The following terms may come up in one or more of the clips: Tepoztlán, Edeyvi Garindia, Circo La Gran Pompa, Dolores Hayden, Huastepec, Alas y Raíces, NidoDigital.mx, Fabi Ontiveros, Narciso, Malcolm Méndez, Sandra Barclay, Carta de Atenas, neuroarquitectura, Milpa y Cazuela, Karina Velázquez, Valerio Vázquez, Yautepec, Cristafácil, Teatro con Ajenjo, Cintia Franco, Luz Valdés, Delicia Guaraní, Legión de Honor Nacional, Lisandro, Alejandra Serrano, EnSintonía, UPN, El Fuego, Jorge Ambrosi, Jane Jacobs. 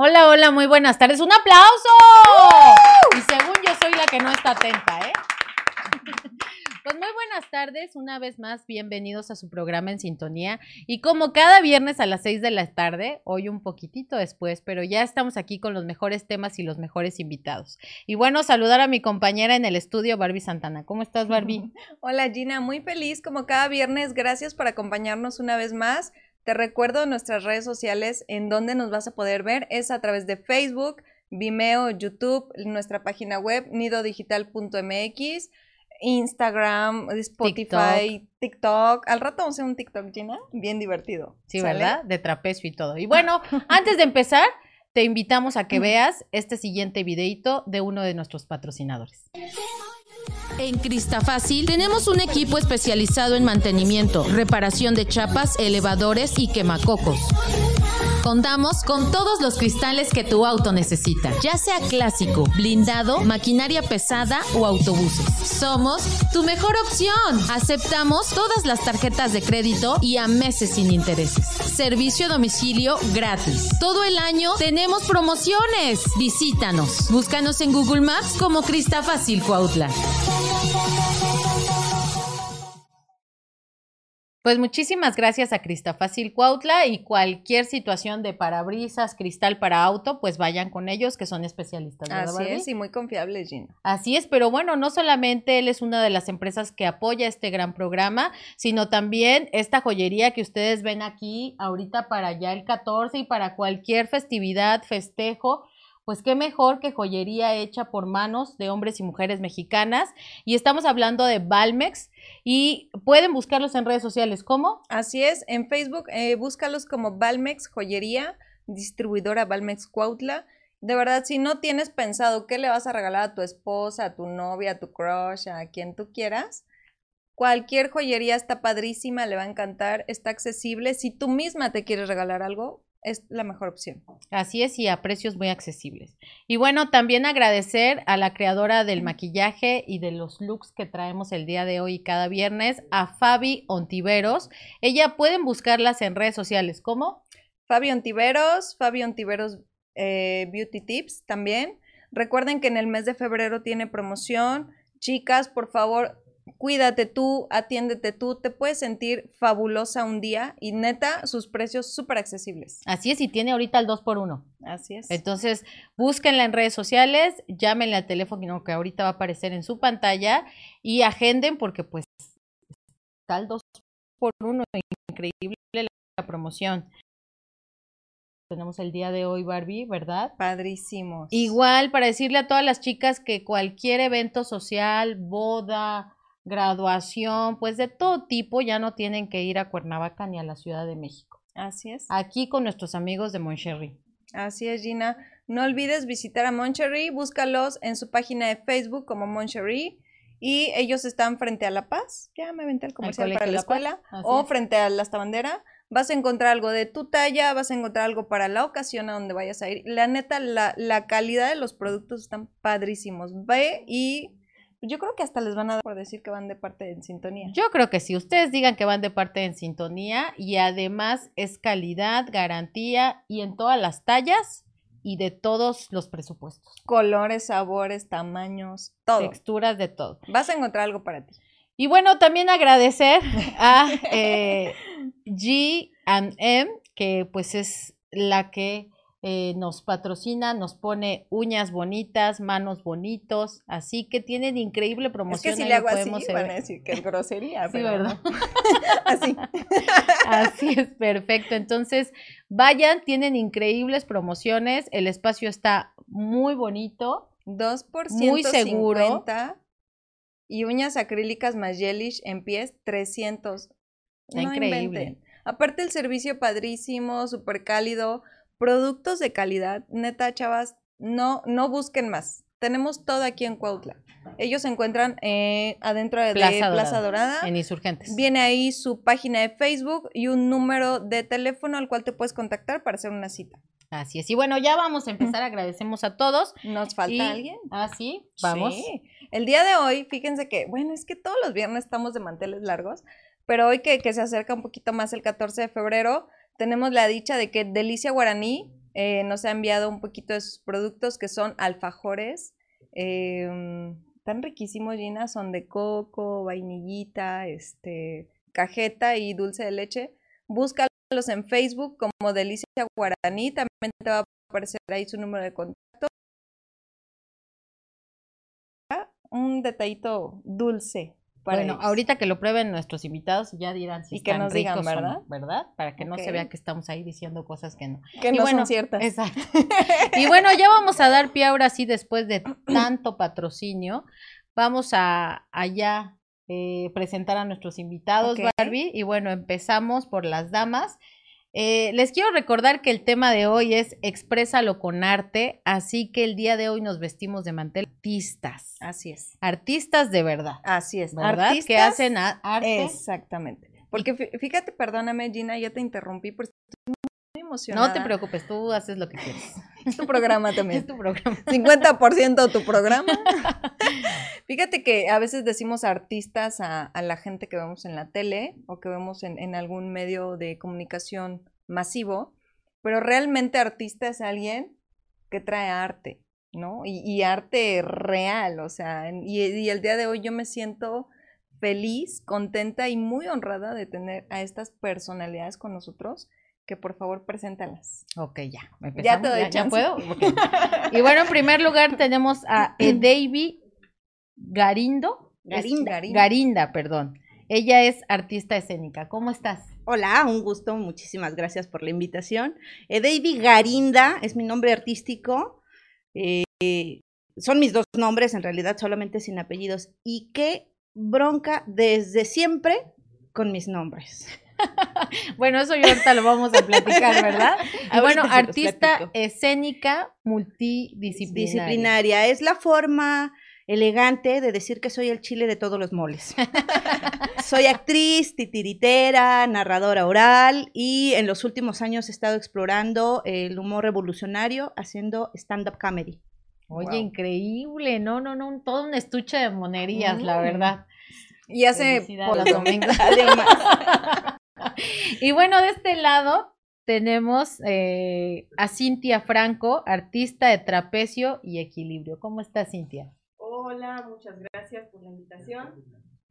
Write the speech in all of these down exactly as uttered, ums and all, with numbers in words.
Hola, hola, muy buenas tardes. ¡Un aplauso! Y según yo soy la que no está atenta, ¿eh? Pues muy buenas tardes, una vez más, bienvenidos a su programa En Sintonía. Y como cada viernes a las seis de la tarde, hoy un poquitito después, pero ya estamos aquí con los mejores temas y los mejores invitados. Y bueno, saludar a mi compañera en el estudio, Barbie Santana. ¿Cómo estás, Barbie? Hola, Gina, muy feliz como cada viernes. Gracias por acompañarnos una vez más. Te recuerdo nuestras redes sociales en donde nos vas a poder ver, es a través de Facebook, Vimeo, YouTube, nuestra página web, Nido Digital punto M X, Instagram, Spotify, TikTok. TikTok. Al rato vamos a hacer un TikTok, Gina, bien divertido. Sí, ¿sale? ¿Verdad? De trapecio y todo. Y bueno, antes de empezar, te invitamos a que veas este siguiente videito de uno de nuestros patrocinadores. En Cristafácil tenemos un equipo especializado en mantenimiento, reparación de chapas, elevadores y quemacocos. Contamos con todos los cristales que tu auto necesita, ya sea clásico, blindado, maquinaria pesada o autobuses. Somos tu mejor opción. Aceptamos todas las tarjetas de crédito y a meses sin intereses. Servicio a domicilio gratis. Todo el año tenemos promociones. Visítanos. Búscanos en Google Maps como Cristafácil Cuautla. Pues muchísimas gracias a Cristafácil Cuautla y cualquier situación de parabrisas, cristal para auto, pues vayan con ellos que son especialistas, ¿verdad, Barbie? Así es, y muy confiables, Gina. Así es, pero bueno, no solamente él es una de las empresas que apoya este gran programa, sino también esta joyería que ustedes ven aquí ahorita para ya el catorce y para cualquier festividad, festejo. Pues qué mejor que joyería hecha por manos de hombres y mujeres mexicanas. Y estamos hablando de Valmex y pueden buscarlos en redes sociales, ¿cómo? Así es, en Facebook eh, búscalos como Valmex Joyería, distribuidora Valmex Cuautla. De verdad, si no tienes pensado qué le vas a regalar a tu esposa, a tu novia, a tu crush, a quien tú quieras, cualquier joyería está padrísima, le va a encantar, está accesible. Si tú misma te quieres regalar algo, es la mejor opción. Así es, y a precios muy accesibles. Y bueno, también agradecer a la creadora del maquillaje y de los looks que traemos el día de hoy y cada viernes, a Fabi Ontiveros. Ella pueden buscarlas en redes sociales, ¿cómo? Fabi Ontiveros, Fabi Ontiveros eh, Beauty Tips también. Recuerden que en el mes de febrero tiene promoción. Chicas, por favor, cuídate tú, atiéndete tú, te puedes sentir fabulosa un día y neta, sus precios súper accesibles. Así es, y tiene ahorita el dos por uno. Así es. Entonces, búsquenla en redes sociales, llámenle al teléfono que ahorita va a aparecer en su pantalla y agenden porque pues está el dos por uno, increíble la promoción. Tenemos el día de hoy, Barbie, ¿verdad? Padrísimos. Igual, para decirle a todas las chicas que cualquier evento social, boda, graduación, pues de todo tipo, ya no tienen que ir a Cuernavaca ni a la Ciudad de México. Así es. Aquí con nuestros amigos de Moncherry. Así es, Gina. No olvides visitar a Moncherry, búscalos en su página de Facebook como Moncherry y ellos están frente a La Paz, ya me aventé el comercial para la escuela, o frente a la Estabandera. Vas a encontrar algo de tu talla, vas a encontrar algo para la ocasión a donde vayas a ir. La neta, la, la calidad de los productos están padrísimos. Ve y yo creo que hasta les van a dar por decir que van de parte de EnSintonía. Yo creo que sí, ustedes digan que van de parte de EnSintonía y además es calidad, garantía y en todas las tallas y de todos los presupuestos. Colores, sabores, tamaños, todo. Texturas, de todo. Vas a encontrar algo para ti. Y bueno, también agradecer a eh, G and M, que pues es la que Eh, nos patrocina, nos pone uñas bonitas, manos bonitos, así que tienen increíble promoción. Es que si le hago así, ver. Van a decir que es grosería. Sí, pero ¿verdad? No. Así. Así es, perfecto. Entonces, vayan, tienen increíbles promociones, el espacio está muy bonito. dos por ciento muy seguro. cincuenta y uñas acrílicas más gelish en pies, trescientos. Está no increíble. Inventen. Aparte el servicio padrísimo, súper cálido. Productos de calidad, neta, chavas, no, no busquen más. Tenemos todo aquí en Cuautla. Ellos se encuentran eh, adentro de Plaza, de Dorada, Plaza Dorada. En Insurgentes. Viene ahí su página de Facebook y un número de teléfono al cual te puedes contactar para hacer una cita. Así es. Y bueno, ya vamos a empezar. Agradecemos a todos. ¿Nos falta y alguien? Ah, sí. Vamos. Sí. El día de hoy, fíjense que, bueno, es que todos los viernes estamos de manteles largos, pero hoy que, que se acerca un poquito más el catorce de febrero, tenemos la dicha de que Delicia Guaraní eh, nos ha enviado un poquito de sus productos, que son alfajores, eh, tan riquísimos, Gina, son de coco, vainillita, este, cajeta y dulce de leche. Búscalos en Facebook como Delicia Guaraní, también te va a aparecer ahí su número de contacto. Un detallito dulce. Para bueno, ellos. Ahorita que lo prueben nuestros invitados ya dirán si y están que nos ricos digan, ¿verdad? O no, ¿verdad? Para que okay. no se vea que estamos ahí diciendo cosas que no. Que y no bueno, son ciertas. Exacto. Y bueno, ya vamos a dar pie ahora sí, después de tanto patrocinio, vamos a allá eh, presentar a nuestros invitados, okay. Barbie, y bueno, empezamos por las damas. Eh, les quiero recordar que el tema de hoy es Exprésalo con Arte, así que el día de hoy nos vestimos de mantel artistas. Así es. Artistas de verdad. Así es. ¿Verdad? Artistas que hacen arte. Exactamente. Porque fíjate, perdóname, Gina, ya te interrumpí, porque estoy muy emocionada. No te preocupes, tú haces lo que quieres. Es tu programa también. Es tu programa. cincuenta por ciento tu programa. Fíjate que a veces decimos artistas a, a la gente que vemos en la tele o que vemos en, en algún medio de comunicación masivo, pero realmente artista es alguien que trae arte, ¿no? Y, y arte real, o sea, y, y el día de hoy yo me siento feliz, contenta y muy honrada de tener a estas personalidades con nosotros. Que por favor, preséntalas. Ok, ya. Ya te doy ¿Ya, chance. ¿Ya puedo? Okay. Y bueno, en primer lugar tenemos a Edeyvi Garindo. Garinda. Garinda. Garinda, perdón. Ella es artista escénica. ¿Cómo estás? Hola, un gusto. Muchísimas gracias por la invitación. Edeyvi Garinda es mi nombre artístico. Eh, son mis dos nombres, en realidad solamente sin apellidos. Y qué bronca desde siempre con mis nombres. Bueno, eso ya ahorita lo vamos a platicar, ¿verdad? Ah, bueno, artista escénica multidisciplinaria. Disciplinaria. Es la forma elegante de decir que soy el chile de todos los moles. Soy actriz, titiritera, narradora oral y en los últimos años he estado explorando el humor revolucionario haciendo stand-up comedy. Oye, wow. Increíble, no, no, no, todo un estuche de monerías, mm. la verdad. Y hace por los domingos. Y bueno, de este lado tenemos eh, a Cintia Franco, artista de trapecio y equilibrio. ¿Cómo estás, Cintia? Hola, muchas gracias por la invitación.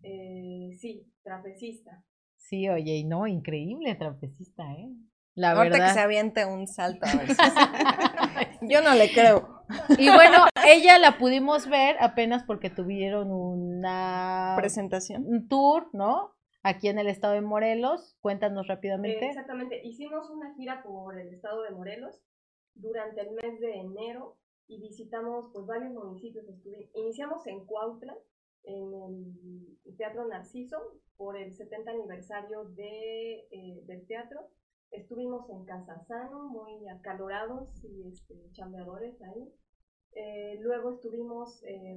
Eh, sí, trapecista. Sí, oye, y no, increíble trapecista, ¿eh? La Corta verdad. Que se aviente un salto a ver si se... Yo no le creo. Y bueno, ella la pudimos ver apenas porque tuvieron una... Presentación. Un tour, ¿no? Aquí en el estado de Morelos, cuéntanos rápidamente. Eh, exactamente, hicimos una gira por el estado de Morelos durante el mes de enero y visitamos pues varios municipios. Iniciamos en Cuautla, en el Teatro Narciso, por el setenta aniversario de, eh, del teatro. Estuvimos en Casasano, muy acalorados y este, chambeadores ahí. Eh, luego estuvimos, eh,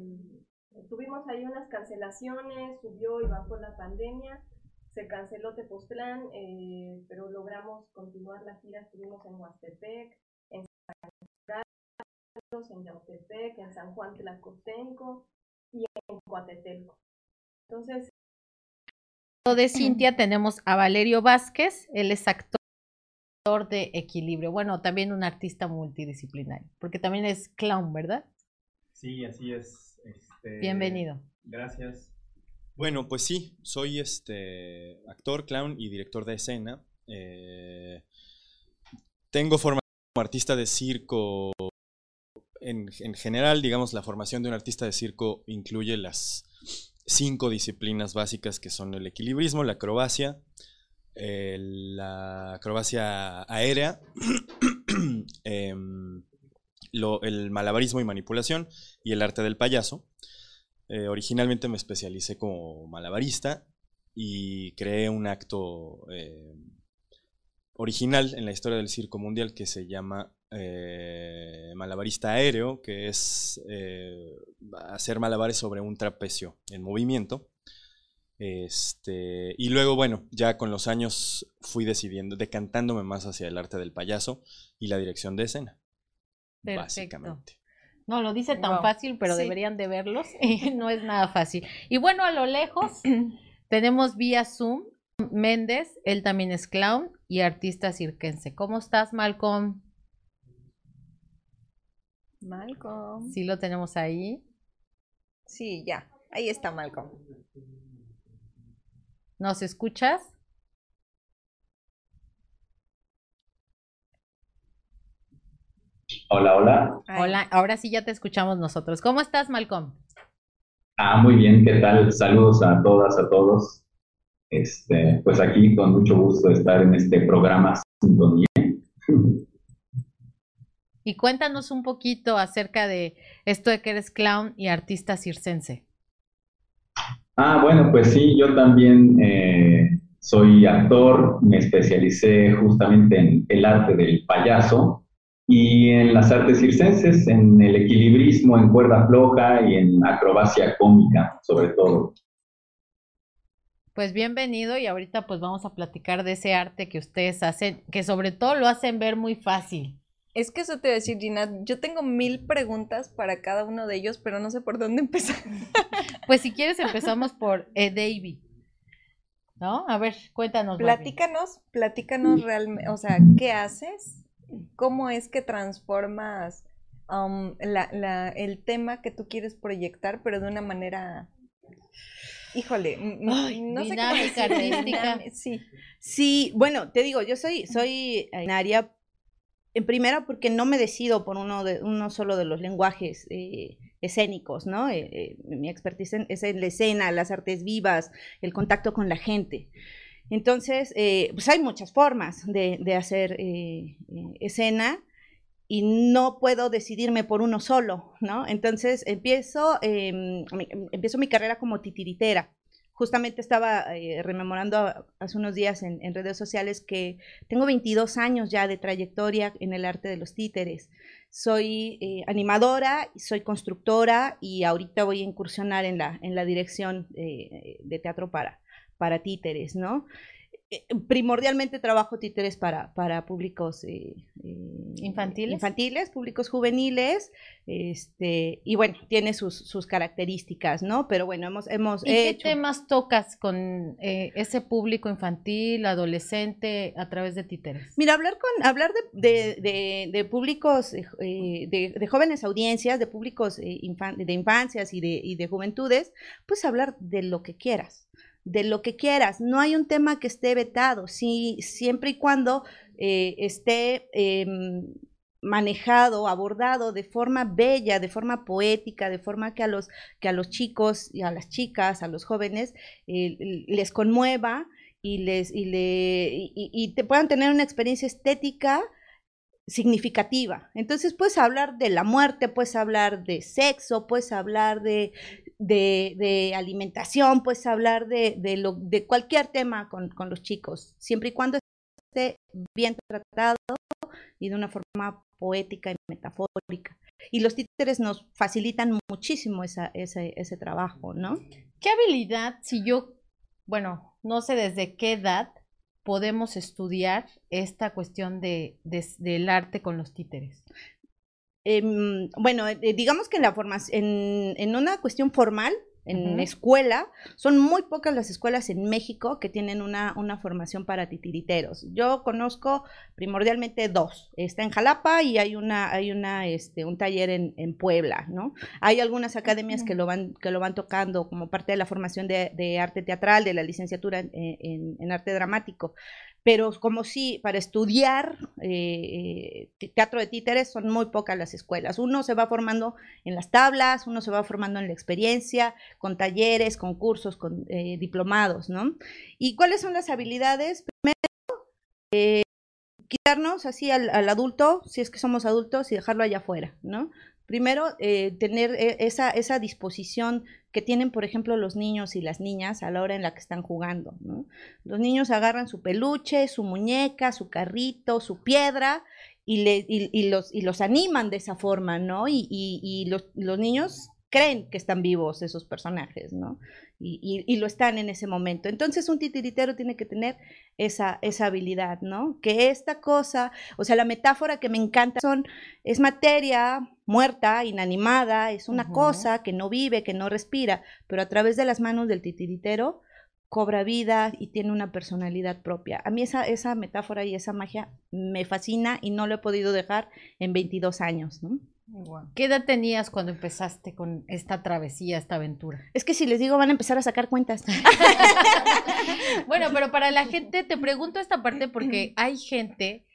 estuvimos ahí unas cancelaciones, subió y bajó la pandemia. Se canceló Tepoztlán, eh, pero logramos continuar la gira. Estuvimos en Huastepec, en San Carlos, en Yautepec, en San Juan Tlacotenco y en Coatetelco. Entonces, de Cintia tenemos a Valerio Vázquez, él es actor de equilibrio, bueno, también un artista multidisciplinario, porque también es clown, ¿verdad? Sí, así es. Este, Bienvenido. Gracias. Bueno, pues sí, soy este actor, clown y director de escena. Eh, tengo formación como artista de circo. En, en general, digamos, la formación de un artista de circo incluye las cinco disciplinas básicas que son el equilibrismo, la acrobacia, Eh, la acrobacia aérea, eh, lo, el malabarismo y manipulación y el arte del payaso. Eh, originalmente me especialicé como malabarista y creé un acto eh, original en la historia del circo mundial que se llama eh, malabarista aéreo, que es eh, hacer malabares sobre un trapecio en movimiento. Este, y luego, bueno, ya con los años fui decidiendo, decantándome más hacia el arte del payaso y la dirección de escena. Perfecto. Básicamente. No lo dice tan wow. fácil, pero sí. Deberían de verlos. No es nada fácil. Y bueno, a lo lejos tenemos vía Zoom Méndez, él también es clown y artista cirquense. ¿Cómo estás, Malcolm? Malcolm. Sí, lo tenemos ahí. Sí, ya. Ahí está Malcolm. ¿Nos escuchas? Hola, hola. Hola, ahora sí ya te escuchamos nosotros. ¿Cómo estás, Malcolm? Ah, muy bien, ¿qué tal? Saludos a todas, a todos. Este, pues aquí con mucho gusto de estar en este programa EnSintonía. Y cuéntanos un poquito acerca de esto de que eres clown y artista circense. Ah, bueno, pues sí, yo también eh, soy actor, me especialicé justamente en el arte del payaso y en las artes circenses, en el equilibrismo, en cuerda floja y en acrobacia cómica, sobre todo. Pues bienvenido, y ahorita pues vamos a platicar de ese arte que ustedes hacen, que sobre todo lo hacen ver muy fácil. Es que eso te voy a decir, Gina, yo tengo mil preguntas para cada uno de ellos, pero no sé por dónde empezar. Pues si quieres empezamos por Edeyvi, ¿no? A ver, cuéntanos. Platícanos, Barbie. platícanos realmente, o sea, ¿qué haces? ¿Cómo es que transformas um, la, la, el tema que tú quieres proyectar, pero de una manera... Híjole, Ay, no dinámica, sé cómo decir, artística. Sí. sí, bueno, te digo, yo soy, soy en área... En primera, porque no me decido por uno, de, uno solo de los lenguajes eh, escénicos, ¿no? Eh, eh, mi expertise en, es en la escena, las artes vivas, el contacto con la gente. Entonces, eh, pues hay muchas formas de, de hacer eh, escena y no puedo decidirme por uno solo, ¿no? Entonces, empiezo, eh, empiezo mi carrera como titiritera. Justamente estaba eh, rememorando hace unos días en, en redes sociales que tengo veintidós años ya de trayectoria en el arte de los títeres. Soy eh, animadora, soy constructora y ahorita voy a incursionar en la, en la dirección eh, de teatro para, para títeres, ¿no? Eh, primordialmente trabajo títeres para, para públicos eh, eh, infantiles, infantiles, públicos juveniles, este, y bueno, tiene sus, sus características, ¿no? Pero bueno, hemos, hemos ¿Y hecho... ¿Qué temas tocas con eh, ese público infantil, adolescente, a través de títeres? Mira, hablar con hablar de, de, de, de públicos, eh, de, de jóvenes audiencias, de públicos eh, infan, de infancias y de, y de juventudes, pues hablar de lo que quieras, de lo que quieras. No hay un tema que esté vetado, sí, siempre y cuando eh, esté... Eh, manejado, abordado de forma bella, de forma poética, de forma que a los, que a los chicos y a las chicas, a los jóvenes eh, les conmueva y, les, y, le, y, y te puedan tener una experiencia estética significativa. Entonces puedes hablar de la muerte, puedes hablar de sexo, puedes hablar de, de, de alimentación, puedes hablar de, de, lo, de cualquier tema con, con los chicos, siempre y cuando esté bien tratado y de una forma poética y metafórica. Y los títeres nos facilitan muchísimo esa, ese, ese trabajo, ¿no? ¿Qué habilidad, si yo, bueno, no sé desde qué edad podemos estudiar esta cuestión de, de, del arte con los títeres? Eh, bueno, eh, digamos que en, la forma, en, en una cuestión formal, en uh-huh. escuela, son muy pocas las escuelas en México que tienen una, una formación para titiriteros. Yo conozco primordialmente dos, está en Jalapa y hay una, hay una, este, un taller en, en Puebla, ¿no? Hay algunas academias uh-huh. que lo van, que lo van tocando como parte de la formación de, de arte teatral, de la licenciatura en, en, en arte dramático. Pero como si para estudiar eh, teatro de títeres son muy pocas las escuelas. Uno se va formando en las tablas, uno se va formando en la experiencia, con talleres, con cursos, con eh, diplomados, ¿no? ¿Y cuáles son las habilidades? Primero, eh, quitarnos así al, al adulto, si es que somos adultos, y dejarlo allá afuera, ¿no? Primero, eh, tener esa, esa disposición que tienen, por ejemplo, los niños y las niñas a la hora en la que están jugando, ¿no? Los niños agarran su peluche, su muñeca, su carrito, su piedra y, le, y, y, los, y los animan de esa forma, ¿no? Y, y, y los, los niños creen que están vivos esos personajes, ¿no? Y, y, y lo están en ese momento. Entonces, un titiritero tiene que tener esa, esa habilidad, ¿no? Que esta cosa, o sea, la metáfora que me encanta son, es materia... muerta, inanimada, es una uh-huh. cosa que no vive, que no respira, pero a través de las manos del titiritero cobra vida y tiene una personalidad propia. A mí esa, esa metáfora y esa magia me fascina y no lo he podido dejar en veintidós años, ¿no? Wow. ¿Qué edad tenías cuando empezaste con esta travesía, esta aventura? Es que si les digo van a empezar a sacar cuentas. Bueno, pero para la gente, te pregunto esta parte porque hay gente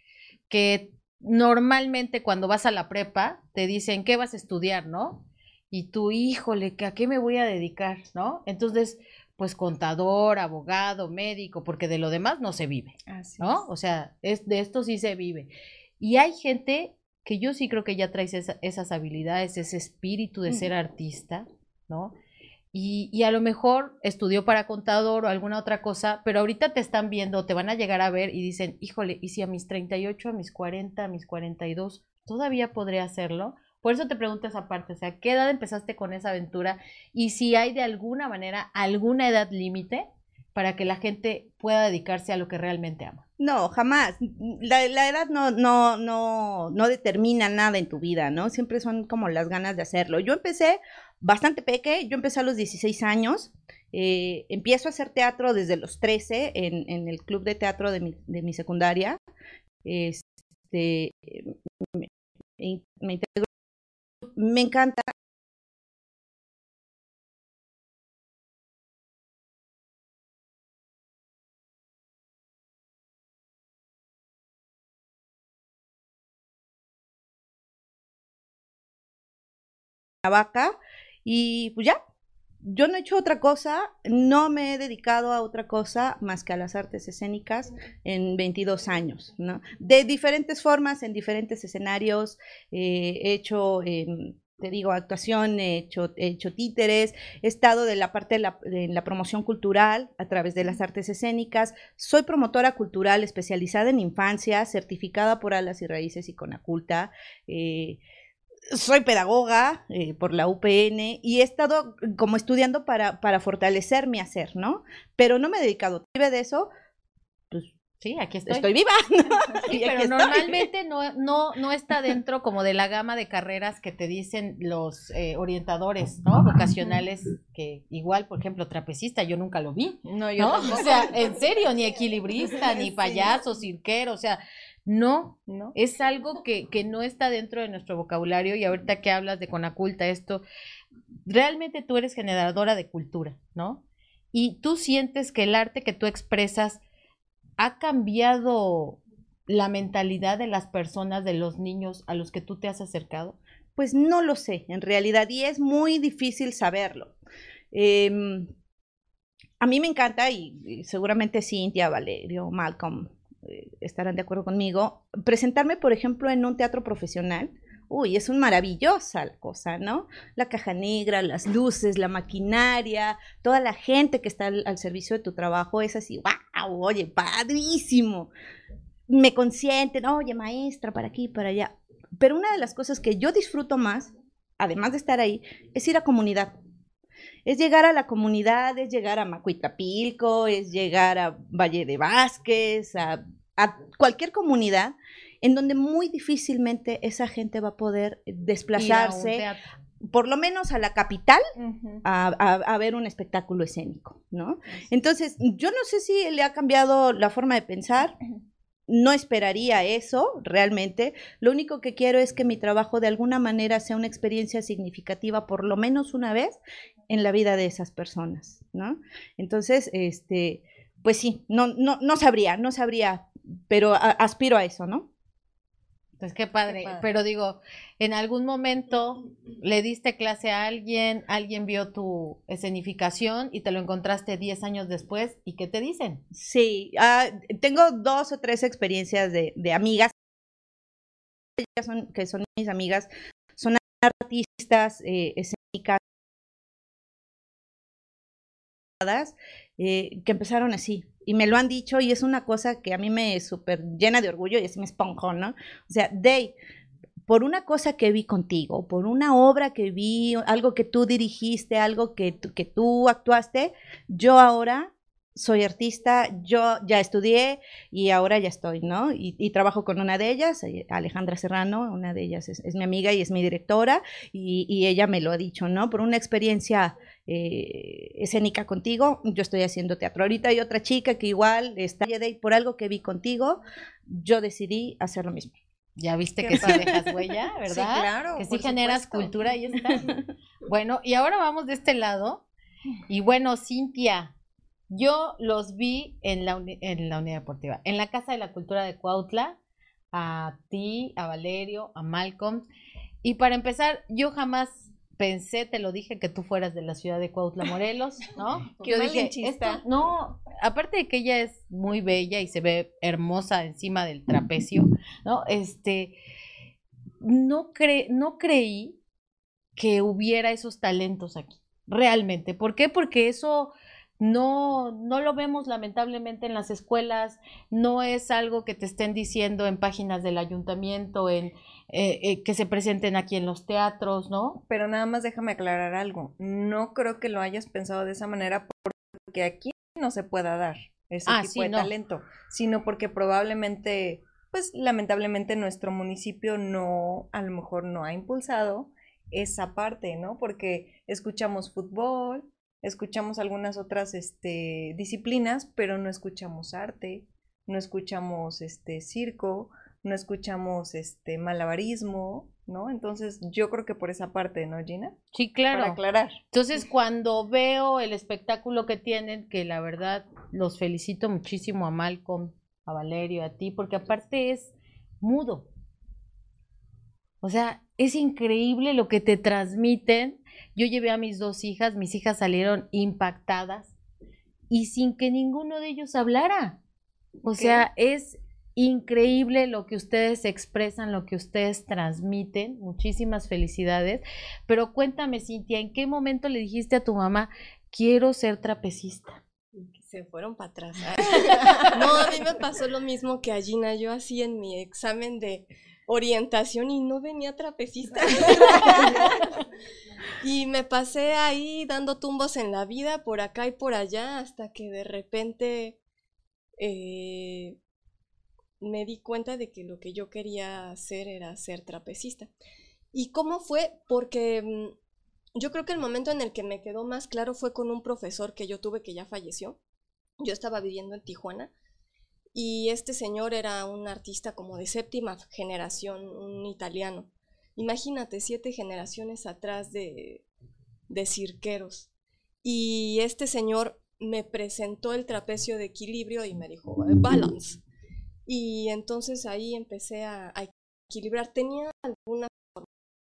que normalmente cuando vas a la prepa te dicen ¿qué vas a estudiar, no? Y tú, híjole, ¿a qué me voy a dedicar, no? Entonces, pues contador, abogado, médico, porque de lo demás no se vive, así ¿no? Es. O sea, es, de esto sí se vive. Y hay gente que yo sí creo que ya traes esa, esas habilidades, ese espíritu de ser artista, ¿no? Y, y a lo mejor estudió para contador o alguna otra cosa, pero ahorita te están viendo, te van a llegar a ver y dicen, híjole, ¿y si a mis treinta y ocho, a mis cuarenta, a mis cuarenta y dos todavía podré hacerlo? Por eso te pregunto esa parte, o sea, ¿qué edad empezaste con esa aventura? Y si hay de alguna manera alguna edad límite para que la gente pueda dedicarse a lo que realmente ama. No, jamás. La, la edad no, no, no, no determina nada en tu vida, ¿no? Siempre son como las ganas de hacerlo. Yo empecé bastante peque, yo empecé a los dieciséis años, eh, empiezo a hacer teatro desde los trece en, en el club de teatro de mi, de mi secundaria. Este, me, me integro, me encanta. Vaca y pues ya, yo no he hecho otra cosa, no me he dedicado a otra cosa más que a las artes escénicas en veintidós años, ¿no? De diferentes formas, en diferentes escenarios, eh, he hecho, eh, te digo, actuación, he hecho, he hecho títeres, he estado de la parte de la, de la promoción cultural a través de las artes escénicas, soy promotora cultural especializada en infancia, certificada por Alas y Raíces y Conaculta, eh, soy pedagoga eh, por la U P N y he estado como estudiando para, para fortalecer mi hacer, ¿no? Pero no me he dedicado. ¿Vive de eso? Pues sí, aquí estoy. Estoy viva, ¿no? Sí, pero normalmente no, no, no está dentro como de la gama de carreras que te dicen los eh, orientadores, ¿no? Vocacionales, que igual, por ejemplo, trapecista, yo nunca lo vi. No, yo ¿no? O sea, en serio, ni equilibrista, ni payaso, cirquero, o sea... No, no, es algo que, que no está dentro de nuestro vocabulario. Y ahorita que hablas de Conaculta, esto, realmente tú eres generadora de cultura, ¿no? Y tú sientes que el arte que tú expresas ha cambiado la mentalidad de las personas, de los niños a los que tú te has acercado. Pues no lo sé, en realidad, y es muy difícil saberlo. Eh, a mí me encanta, y, y seguramente Cintia, Valerio, Malcolm estarán de acuerdo conmigo, presentarme, por ejemplo, en un teatro profesional, uy, es una maravillosa la cosa, ¿no? La caja negra, las luces, la maquinaria, toda la gente que está al, al servicio de tu trabajo, es así, wow, oye, padrísimo, me consienten, oye, maestra, para aquí, para allá, pero una de las cosas que yo disfruto más, además de estar ahí, es ir a comunidad. Es llegar a la comunidad, es llegar a Macuitlapilco, es llegar a Valle de Vázquez, a, a cualquier comunidad en donde muy difícilmente esa gente va a poder desplazarse, por lo menos a la capital, uh-huh. a, a, a ver un espectáculo escénico, ¿no? Entonces, yo no sé si le ha cambiado la forma de pensar, no esperaría eso realmente, lo único que quiero es que mi trabajo de alguna manera sea una experiencia significativa por lo menos una vez en la vida de esas personas, ¿no? Entonces, este, pues sí, no, no, no sabría, no sabría, pero a, aspiro a eso, ¿no? Pues qué padre, qué padre, pero digo, en algún momento le diste clase a alguien, alguien vio tu escenificación y te lo encontraste diez años después, ¿y qué te dicen? Sí, uh, tengo dos o tres experiencias de, de amigas, ellas son, que son mis amigas, son artistas eh, escénicas, Eh, que empezaron así y me lo han dicho y es una cosa que a mí me súper llena de orgullo y así me esponjo, ¿no? O sea, Day, por una cosa que vi contigo, por una obra que vi, algo que tú dirigiste, algo que, que tú actuaste, yo ahora soy artista, yo ya estudié y ahora ya estoy, ¿no? Y, y trabajo con una de ellas, Alejandra Serrano, una de ellas es, es mi amiga y es mi directora y, y ella me lo ha dicho, ¿no? Por una experiencia Eh, escénica contigo, yo estoy haciendo teatro. Ahorita hay otra chica que igual está por algo que vi contigo, yo decidí hacer lo mismo. Ya viste que sí dejas huella, ¿verdad? Sí, claro. Que sí generas cultura y está. Bueno, y ahora vamos de este lado. Y bueno, Cintia, yo los vi en la, uni en la Unidad Deportiva, en la Casa de la Cultura de Cuautla, a ti, a Valerio, a Malcolm. Y para empezar, yo jamás pensé, te lo dije, que tú fueras de la ciudad de Cuautla, Morelos, ¿no? Yo dije, esto, no, aparte de que ella es muy bella y se ve hermosa encima del trapecio, ¿no? Este, no, cre no creí que hubiera esos talentos aquí, realmente. ¿Por qué? Porque eso no, no lo vemos lamentablemente en las escuelas, no es algo que te estén diciendo en páginas del ayuntamiento, en... Eh, eh, que se presenten aquí en los teatros, ¿no? Pero nada más déjame aclarar algo, no creo que lo hayas pensado de esa manera porque aquí no se pueda dar ese ah, tipo sí, de no. talento, sino porque probablemente, pues lamentablemente nuestro municipio no, a lo mejor no ha impulsado esa parte, ¿no? Porque escuchamos fútbol, escuchamos algunas otras este, disciplinas, pero no escuchamos arte, no escuchamos este circo, no escuchamos este malabarismo, ¿no? Entonces, yo creo que por esa parte, ¿no, Gina? Sí, claro. Para aclarar. Entonces, cuando veo el espectáculo que tienen, que la verdad los felicito muchísimo a Malcolm, a Valerio, a ti, porque aparte es mudo. O sea, es increíble lo que te transmiten. Yo llevé a mis dos hijas, mis hijas salieron impactadas y sin que ninguno de ellos hablara. O ¿Qué? sea, es... increíble lo que ustedes expresan, lo que ustedes transmiten, muchísimas felicidades, pero cuéntame, Cintia, ¿en qué momento le dijiste a tu mamá, quiero ser trapecista? Se fueron para atrás. No, a mí me pasó lo mismo que a Gina, yo así en mi examen de orientación y no venía trapecista. Y me pasé ahí dando tumbos en la vida, por acá y por allá, hasta que de repente... Eh, me di cuenta de que lo que yo quería hacer era ser trapecista. ¿Y cómo fue? Porque yo creo que el momento en el que me quedó más claro fue con un profesor que yo tuve que ya falleció. Yo estaba viviendo en Tijuana y este señor era un artista como de séptima generación, un italiano. Imagínate, siete generaciones atrás de, de cirqueros. Y este señor me presentó el trapecio de equilibrio y me dijo, balance. Y entonces ahí empecé a, a equilibrar. Tenía alguna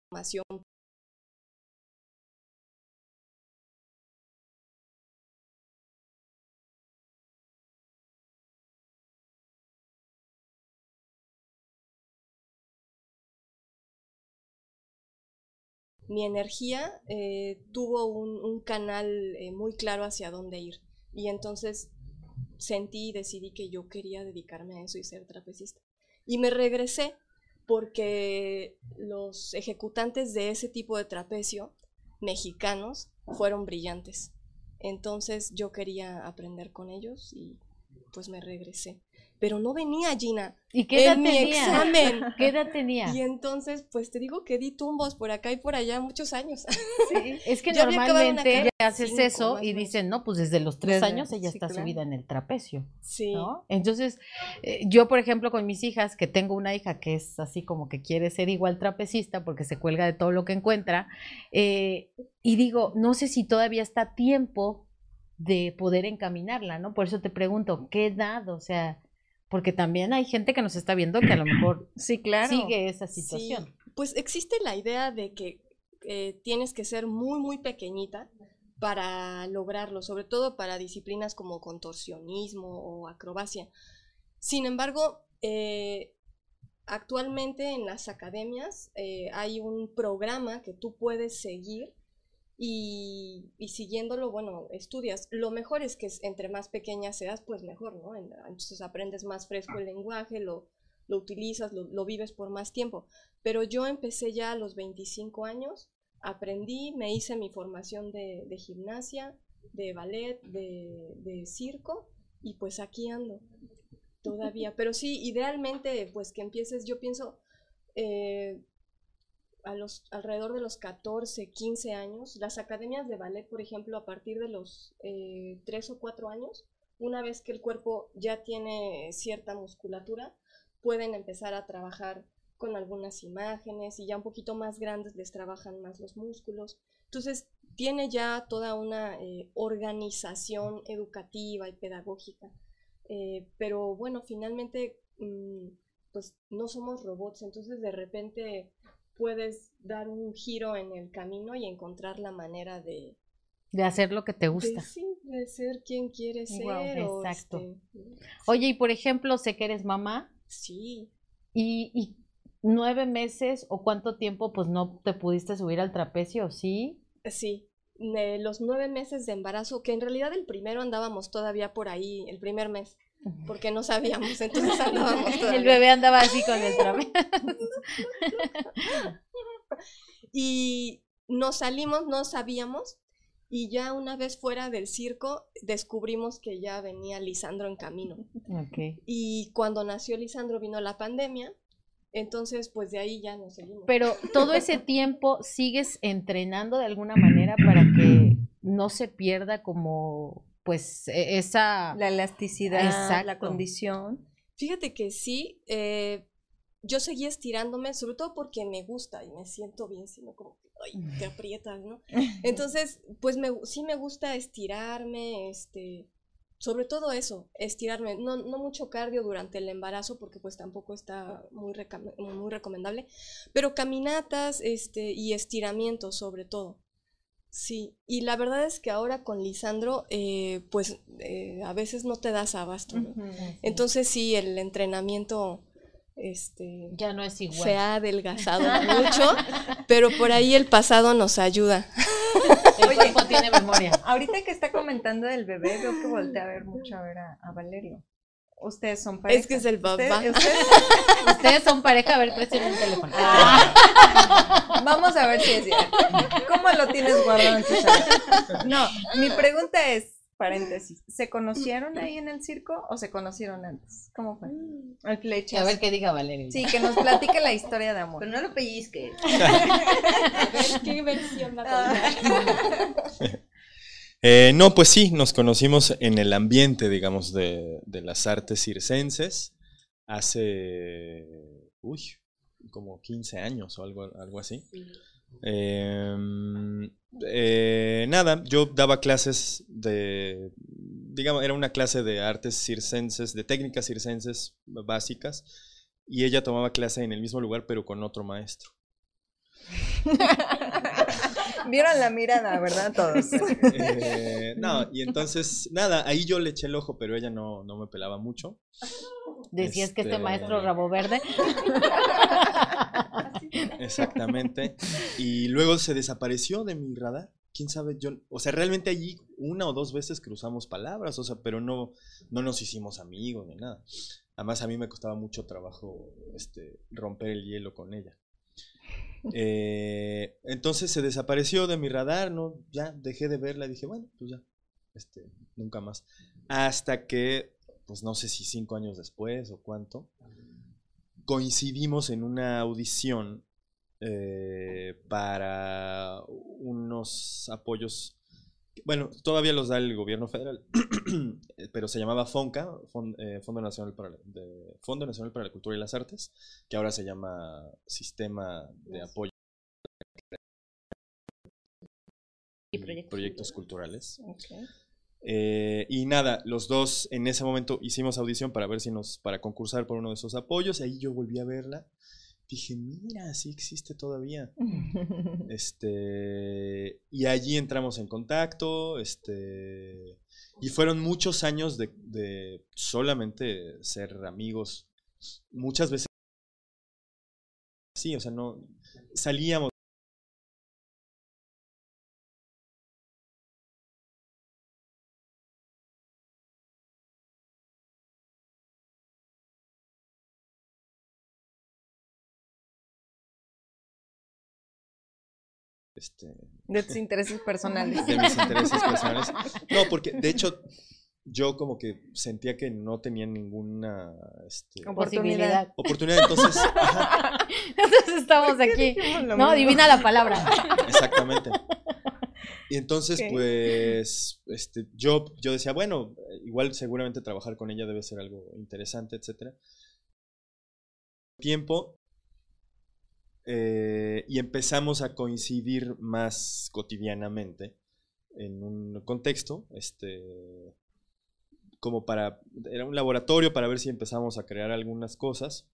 formación. Mi energía eh, tuvo un, un canal eh, muy claro hacia dónde ir. Y entonces... sentí y decidí que yo quería dedicarme a eso y ser trapecista. Y me regresé porque los ejecutantes de ese tipo de trapecio, mexicanos, fueron brillantes. Entonces yo quería aprender con ellos y pues me regresé. Pero no venía, Gina. ¿Y qué edad tenía? En mi examen. ¿Qué edad tenía? Y entonces, pues te digo que di tumbos por acá y por allá muchos años. Sí. Es que yo normalmente haces eso y dicen, no, pues desde los tres años ella sí, está claro. subida en el trapecio. Sí. ¿No? Entonces, eh, yo, por ejemplo, con mis hijas, que tengo una hija que es así como que quiere ser igual trapecista porque se cuelga de todo lo que encuentra, eh, y digo, no sé si todavía está a tiempo de poder encaminarla, ¿no? Por eso te pregunto, ¿qué edad? O sea... porque también hay gente que nos está viendo que a lo mejor sí, claro. sigue esa situación. Sí. Pues existe la idea de que eh, tienes que ser muy, muy pequeñita para lograrlo, sobre todo para disciplinas como contorsionismo o acrobacia. Sin embargo, eh, actualmente en las academias eh, hay un programa que tú puedes seguir Y, y siguiéndolo, bueno, estudias. Lo mejor es que entre más pequeña seas, pues mejor, ¿no? Entonces aprendes más fresco el lenguaje, lo, lo utilizas, lo, lo vives por más tiempo. Pero yo empecé ya a los veinticinco años, aprendí, me hice mi formación de, de gimnasia, de ballet, de, de circo, y pues aquí ando todavía. Pero sí, idealmente, pues que empieces, yo pienso... Eh, a los, alrededor de los catorce, quince años, las academias de ballet, por ejemplo, a partir de los eh, tres o cuatro años, una vez que el cuerpo ya tiene cierta musculatura, pueden empezar a trabajar con algunas imágenes, y ya un poquito más grandes les trabajan más los músculos. Entonces tiene ya toda una eh, organización educativa y pedagógica, eh, pero bueno, finalmente mmm, pues no somos robots, entonces de repente puedes dar un giro en el camino y encontrar la manera de... De hacer lo que te gusta. De, sí, de ser quien quieres ser. Wow, exacto. Este, Oye, y por ejemplo, sé que eres mamá. Sí. Y, y nueve meses o cuánto tiempo, pues no te pudiste subir al trapecio, ¿sí? Sí, de los nueve meses de embarazo, que en realidad el primero andábamos todavía por ahí, el primer mes, porque no sabíamos, entonces andábamos todavía. El bebé andaba así con el trapecio. Y nos salimos, no sabíamos. Y ya una vez fuera del circo, descubrimos que ya venía Lisandro en camino. Okay. Y cuando nació Lisandro vino la pandemia, entonces pues de ahí ya nos seguimos. Pero todo ese tiempo sigues entrenando de alguna manera para que no se pierda como pues esa... La elasticidad, exacto, la condición. Fíjate que sí, eh, yo seguí estirándome, sobre todo porque me gusta y me siento bien, sino como... Ay, te aprietas, ¿no? Entonces, pues me, sí me gusta estirarme, este, sobre todo eso, estirarme, no, no mucho cardio durante el embarazo, porque pues tampoco está muy, recom muy recomendable, pero caminatas este, y estiramientos sobre todo. Sí, y la verdad es que ahora con Lisandro, eh, pues eh, a veces no te das abasto, ¿no? Entonces sí, el entrenamiento... Este, ya no es igual. Se ha adelgazado mucho, pero por ahí el pasado nos ayuda. El Oye, cuerpo tiene memoria. Ahorita que está comentando del bebé, veo que voltea a ver mucho a ver a, a Valerio. Ustedes son pareja. Es que es el papá. ¿Ustedes, ustedes? Ustedes son pareja, a ver, presionen el teléfono. Ah. Vamos a ver si es cierto. ¿Cómo lo tienes guardado en tu sala? No, mi pregunta es, paréntesis, ¿se conocieron ahí en el circo o se conocieron antes? ¿Cómo fue? El flechas. A ver qué diga Valeria. Sí, que nos platique la historia de amor. Pero no lo pellizques. ¿Qué versión va a contar? Eh, no, pues sí, nos conocimos en el ambiente, digamos, de, de las artes circenses hace, uy, como quince años o algo, algo así. Sí. Eh, eh, nada, yo daba clases de, digamos, era una clase de artes circenses, de técnicas circenses básicas, y ella tomaba clase en el mismo lugar pero con otro maestro. Vieron la mirada, ¿verdad? Todos. Eh, no, y entonces, nada, ahí yo le eché el ojo, pero ella no, no me pelaba mucho. Decías este... que este maestro rabo verde. Exactamente. Y luego se desapareció de mi radar. ¿Quién sabe? Yo, o sea, realmente allí una o dos veces cruzamos palabras, o sea, pero no, no nos hicimos amigos ni nada. Además, a mí me costaba mucho trabajo este, romper el hielo con ella. Eh, entonces se desapareció de mi radar, no, ya dejé de verla y dije, bueno, pues ya, este, nunca más. Hasta que, pues no sé si cinco años después o cuánto, coincidimos en una audición eh, para unos apoyos, bueno, todavía los da el gobierno federal, pero se llamaba Fonca, Fond, eh, Fondo Nacional para, de, Fondo Nacional para la Cultura y las Artes, que ahora se llama Sistema de Apoyo y Proyectos, proyectos Culturales. Okay. Eh, y nada, los dos en ese momento hicimos audición para ver si nos, para concursar por uno de esos apoyos, y ahí yo volví a verla. Dije, mira, sí existe todavía. Este, y allí entramos en contacto, este, y fueron muchos años de, de solamente ser amigos. Muchas veces, sí, o sea, no salíamos. Este, de tus intereses personales. De mis intereses personales. No, porque de hecho yo como que sentía que no tenía ninguna este, oportunidad. Oportunidad, entonces. Ajá. Entonces estamos aquí. No, mismo? Adivina la palabra. Exactamente. Y entonces, okay, pues, este, yo, yo decía, bueno, igual seguramente trabajar con ella debe ser algo interesante, etcétera. Tiempo. eh, y empezamos a coincidir más cotidianamente en un contexto, este, como para, era un laboratorio para ver si empezamos a crear algunas cosas,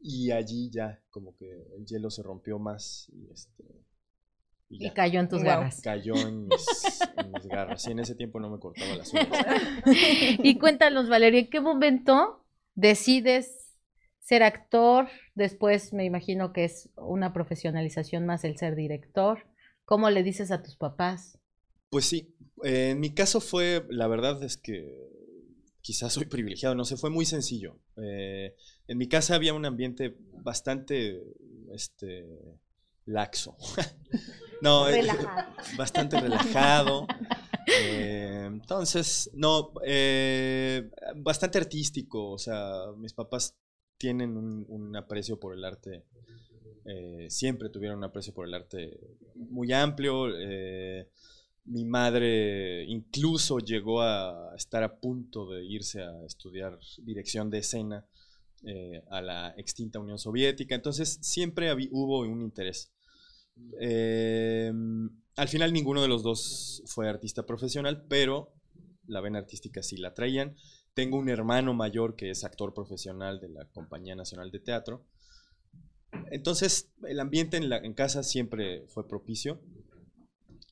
y allí ya como que el hielo se rompió más y, este, y, y cayó en tus wow. garras. Cayó en mis, en mis garras, y en ese tiempo no me cortaba las uñas. Y cuéntanos, Valerio, ¿en qué momento decides ser actor? Después me imagino que es una profesionalización más el ser director. ¿Cómo le dices a tus papás? Pues sí, eh, en mi caso fue, la verdad es que quizás soy privilegiado, no sé, fue muy sencillo. Eh, en mi casa había un ambiente bastante este, laxo. No, relajado. Eh, bastante relajado. Eh, entonces, no, eh, bastante artístico, o sea, mis papás tienen un, un aprecio por el arte, eh, siempre tuvieron un aprecio por el arte muy amplio. Eh, Mi madre incluso llegó a estar a punto de irse a estudiar dirección de escena eh, a la extinta Unión Soviética. Entonces siempre habí, hubo un interés. Eh, al final ninguno de los dos fue artista profesional, pero la vena artística sí la traían. Tengo un hermano mayor que es actor profesional de la Compañía Nacional de Teatro. Entonces el ambiente en, la, en casa siempre fue propicio.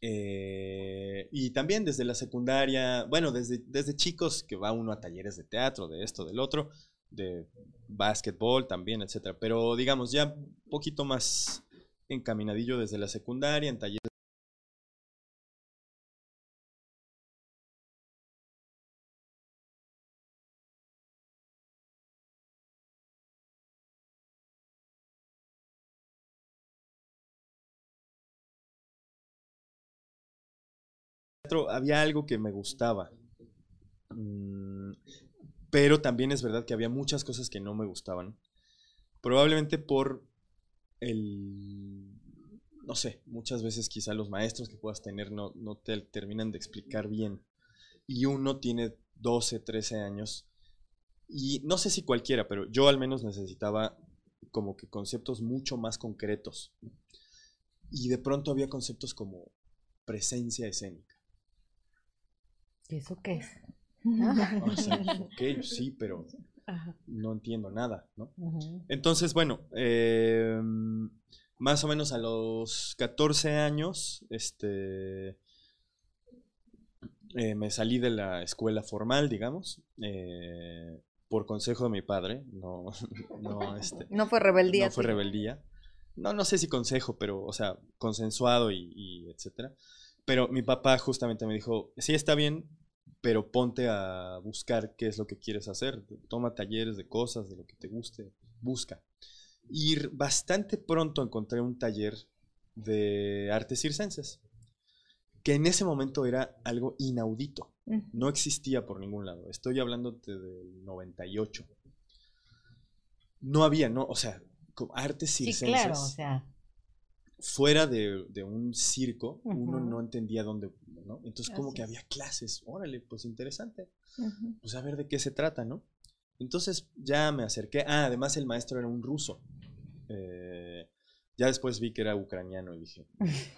Eh, y también desde la secundaria, bueno, desde, desde chicos que va uno a talleres de teatro, de esto, del otro, de básquetbol también, etcétera. Pero digamos, ya un poquito más encaminadillo desde la secundaria, en talleres. Había algo que me gustaba, pero también es verdad que había muchas cosas que no me gustaban, probablemente por el, no sé, muchas veces quizá los maestros que puedas tener no, no te terminan de explicar bien, y uno tiene doce, trece años, y no sé si cualquiera, pero yo al menos necesitaba como que conceptos mucho más concretos, y de pronto había conceptos como presencia escénica. ¿Eso qué es? O sea, ok, sí, pero no entiendo nada, ¿no? Entonces, bueno, eh, más o menos a los catorce años, este, eh, me salí de la escuela formal, digamos, eh, por consejo de mi padre. No, no, este, no fue rebeldía. No fue rebeldía. No, no sé si consejo, pero, o sea, consensuado y, y etcétera. Pero mi papá justamente me dijo, sí, está bien, pero ponte a buscar qué es lo que quieres hacer. Toma talleres de cosas, de lo que te guste, busca. Y bastante pronto encontré un taller de artes circenses, que en ese momento era algo inaudito. No existía por ningún lado. Estoy hablándote del noventa y ocho. No había, no, o sea, artes circenses. Sí, claro, o sea. Fuera de, de un circo, uh-huh. uno no entendía dónde, ¿no? Entonces, Gracias. Como que había clases, órale, pues interesante, uh-huh. pues a ver de qué se trata, ¿no? Entonces ya me acerqué, ah, además el maestro era un ruso, eh, ya después vi que era ucraniano y dije,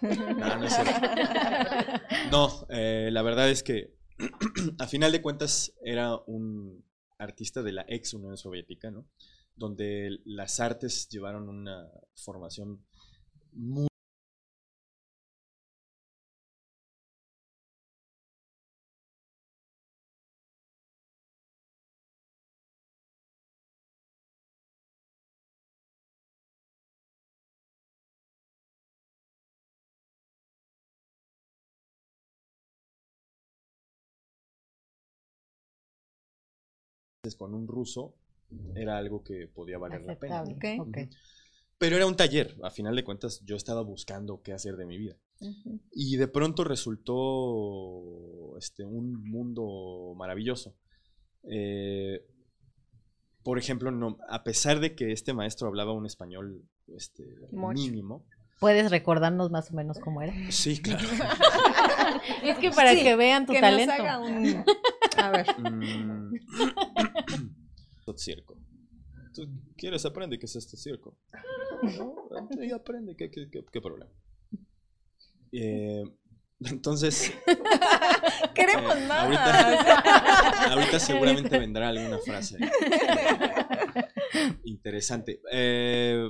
no, no es cierto. No, eh, la verdad es que a final de cuentas era un artista de la ex Unión Soviética, ¿no? Donde las artes llevaron una formación muy con un ruso era algo que podía valer aceptable. La pena, ¿no? Okay. Okay. Pero era un taller, a final de cuentas yo estaba buscando qué hacer de mi vida. Uh-huh. Y de pronto resultó este, un mundo maravilloso. Eh, por ejemplo, no, a pesar de que este maestro hablaba un español este, mínimo. ¿Puedes recordarnos más o menos cómo era? Sí, claro. Es que para sí, que vean tu que talento. Nos haga un... A ver. Circo. ¿Tú quieres aprender qué es este circo? ¿no? Ella aprende, ¿qué, qué, qué, qué problema? Eh, entonces... Queremos eh, más. Ahorita, ahorita seguramente vendrá alguna frase interesante. Eh,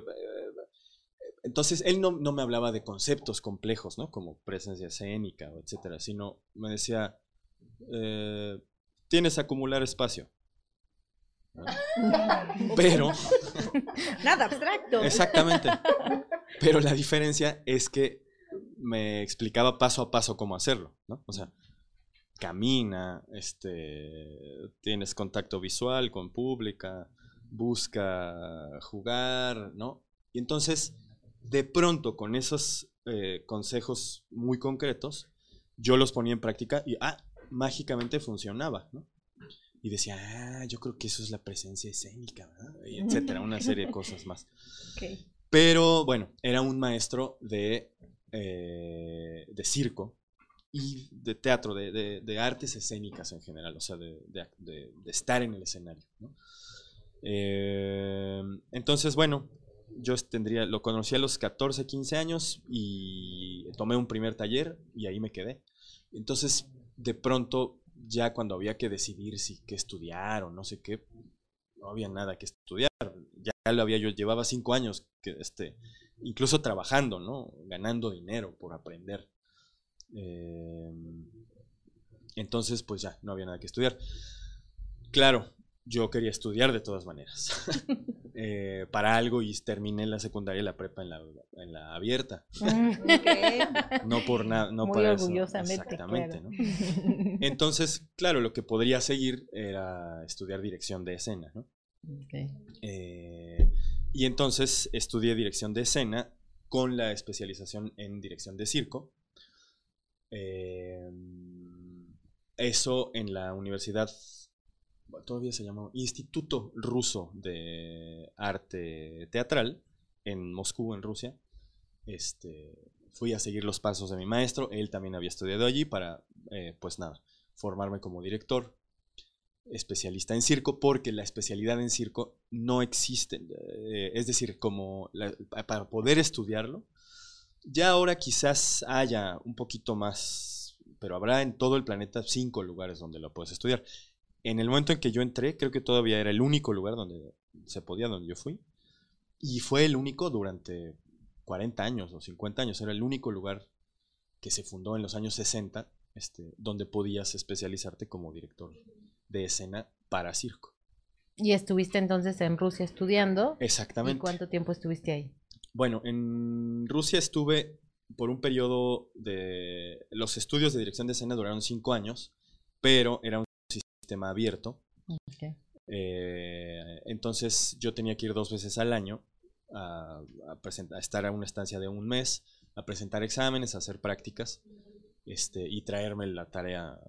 entonces, él no, no me hablaba de conceptos complejos, ¿no? Como presencia escénica, etcétera, sino me decía, eh, tienes que acumular espacio. Pero nada abstracto. Exactamente. Pero la diferencia es que me explicaba paso a paso cómo hacerlo, ¿no? O sea, camina, este, tienes contacto visual con pública, busca jugar, ¿no? Y entonces, de pronto, con esos eh, consejos muy concretos, yo los ponía en práctica y ah, mágicamente funcionaba, ¿no? Y decía, ah, yo creo que eso es la presencia escénica, ¿verdad? Y etcétera, una serie de cosas más. Okay. Pero bueno, era un maestro de, eh, de circo y de teatro, de, de, de artes escénicas en general, o sea, de, de, de, de estar en el escenario, ¿no? Eh, entonces, bueno, yo tendría, lo conocí a los catorce, quince años y tomé un primer taller y ahí me quedé. Entonces, de pronto... ya cuando había que decidir si qué estudiar o no sé qué, no había nada que estudiar, ya lo había yo, llevaba cinco años, que este, incluso trabajando, ¿no? Ganando dinero por aprender. Eh, entonces, pues ya, no había nada que estudiar. Claro, yo quería estudiar de todas maneras, eh, para algo, y terminé la secundaria y la prepa en la, en la abierta. Okay. No por nada, no por eso. Exactamente, claro, ¿no? Entonces, claro, lo que podría seguir era estudiar dirección de escena, ¿no? Okay. Eh, y entonces estudié dirección de escena con la especialización en dirección de circo. Eh, eso en la universidad, todavía se llama Instituto Ruso de Arte Teatral en Moscú, en Rusia. Este, fui a seguir los pasos de mi maestro, él también había estudiado allí para, eh, pues nada, formarme como director, especialista en circo, porque la especialidad en circo no existe, eh, es decir, como la, para poder estudiarlo, ya ahora quizás haya un poquito más, pero habrá en todo el planeta cinco lugares donde lo puedes estudiar. En el momento en que yo entré, creo que todavía era el único lugar donde se podía, donde yo fui. Y fue el único durante cuarenta años o cincuenta años. Era el único lugar que se fundó en los años sesenta, este, donde podías especializarte como director de escena para circo. ¿Y estuviste entonces en Rusia estudiando? Exactamente. ¿Y cuánto tiempo estuviste ahí? Bueno, en Rusia estuve por un periodo de... Los estudios de dirección de escena duraron cinco años, pero era un sistema abierto. Okay. Eh, entonces yo tenía que ir dos veces al año a, a, presentar, a estar a una estancia de un mes, a presentar exámenes, a hacer prácticas, este, y traerme la tarea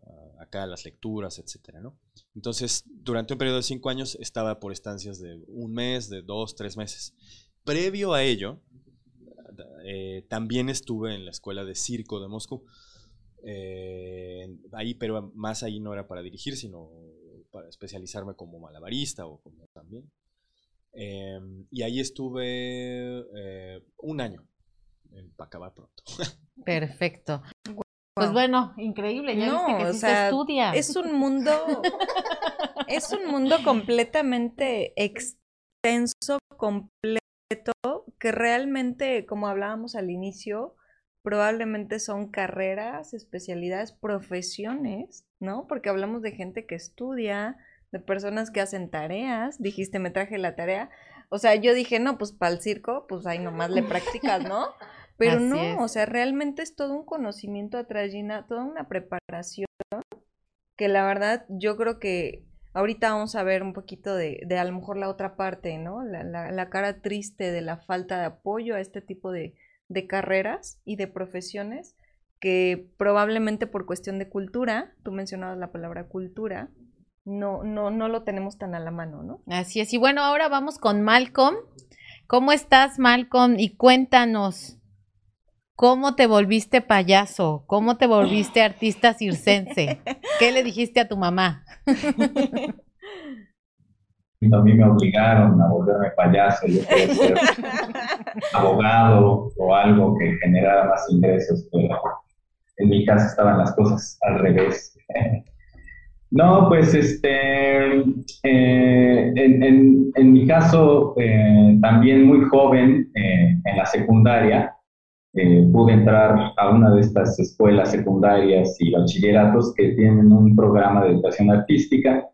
acá, las lecturas, etcétera, ¿no? Entonces durante un periodo de cinco años estaba por estancias de un mes, de dos, tres meses. Previo a ello, eh, también estuve en la escuela de circo de Moscú. Eh, ahí, pero más ahí no era para dirigir, sino para especializarme como malabarista o como también. Eh, y ahí estuve eh, un año, eh, para acabar pronto. Perfecto. Wow. Pues bueno, increíble, ya no, viste que sí, o sea, se estudia. Es un mundo, es un mundo completamente extenso, completo, que realmente, como hablábamos al inicio, probablemente son carreras, especialidades, profesiones, ¿no? Porque hablamos de gente que estudia, de personas que hacen tareas. Dijiste, me traje la tarea. O sea, yo dije, no, pues para el circo, pues ahí nomás le practicas, ¿no? Pero así no, es. O sea, realmente es todo un conocimiento atrás, Gina, toda una preparación que la verdad yo creo que ahorita vamos a ver un poquito de, de a lo mejor la otra parte, ¿no? La, la, la cara triste de la falta de apoyo a este tipo de... de carreras y de profesiones que probablemente por cuestión de cultura, tú mencionabas la palabra cultura, no, no, no lo tenemos tan a la mano, ¿no? Así es, y bueno, ahora vamos con Malcolm. ¿Cómo estás, Malcolm? Y cuéntanos, ¿cómo te volviste payaso? ¿Cómo te volviste artista circense? ¿Qué le dijiste a tu mamá? A mí me obligaron a volverme payaso, yo quería ser abogado o algo que generara más ingresos, pero en mi caso estaban las cosas al revés. No, pues este, eh, en, en, en mi caso, eh, también muy joven, eh, en la secundaria, eh, pude entrar a una de estas escuelas secundarias y bachilleratos que tienen un programa de educación artística,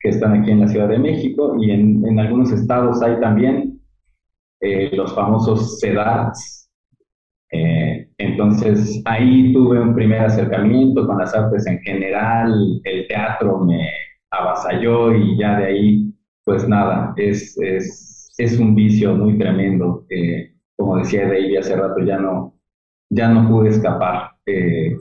que están aquí en la Ciudad de México, y en, en algunos estados hay también eh, los famosos CEDARTS. Eh, entonces, ahí tuve un primer acercamiento con las artes en general, el teatro me avasalló, y ya de ahí, pues nada, es, es, es un vicio muy tremendo. Eh, como decía Edeyvi hace rato, ya no, ya no pude escapar. Eh,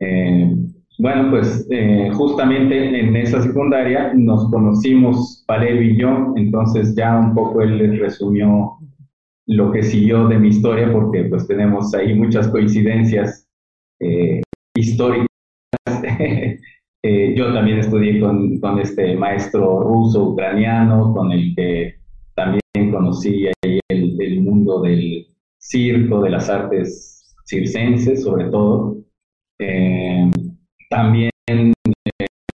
eh, Bueno, pues eh, justamente en esa secundaria nos conocimos Valerio y yo, entonces ya un poco él les resumió lo que siguió de mi historia, porque pues tenemos ahí muchas coincidencias eh, históricas. eh, yo también estudié con, con este maestro ruso ucraniano, con el que también conocí ahí el, el mundo del circo, de las artes circenses sobre todo. Eh, También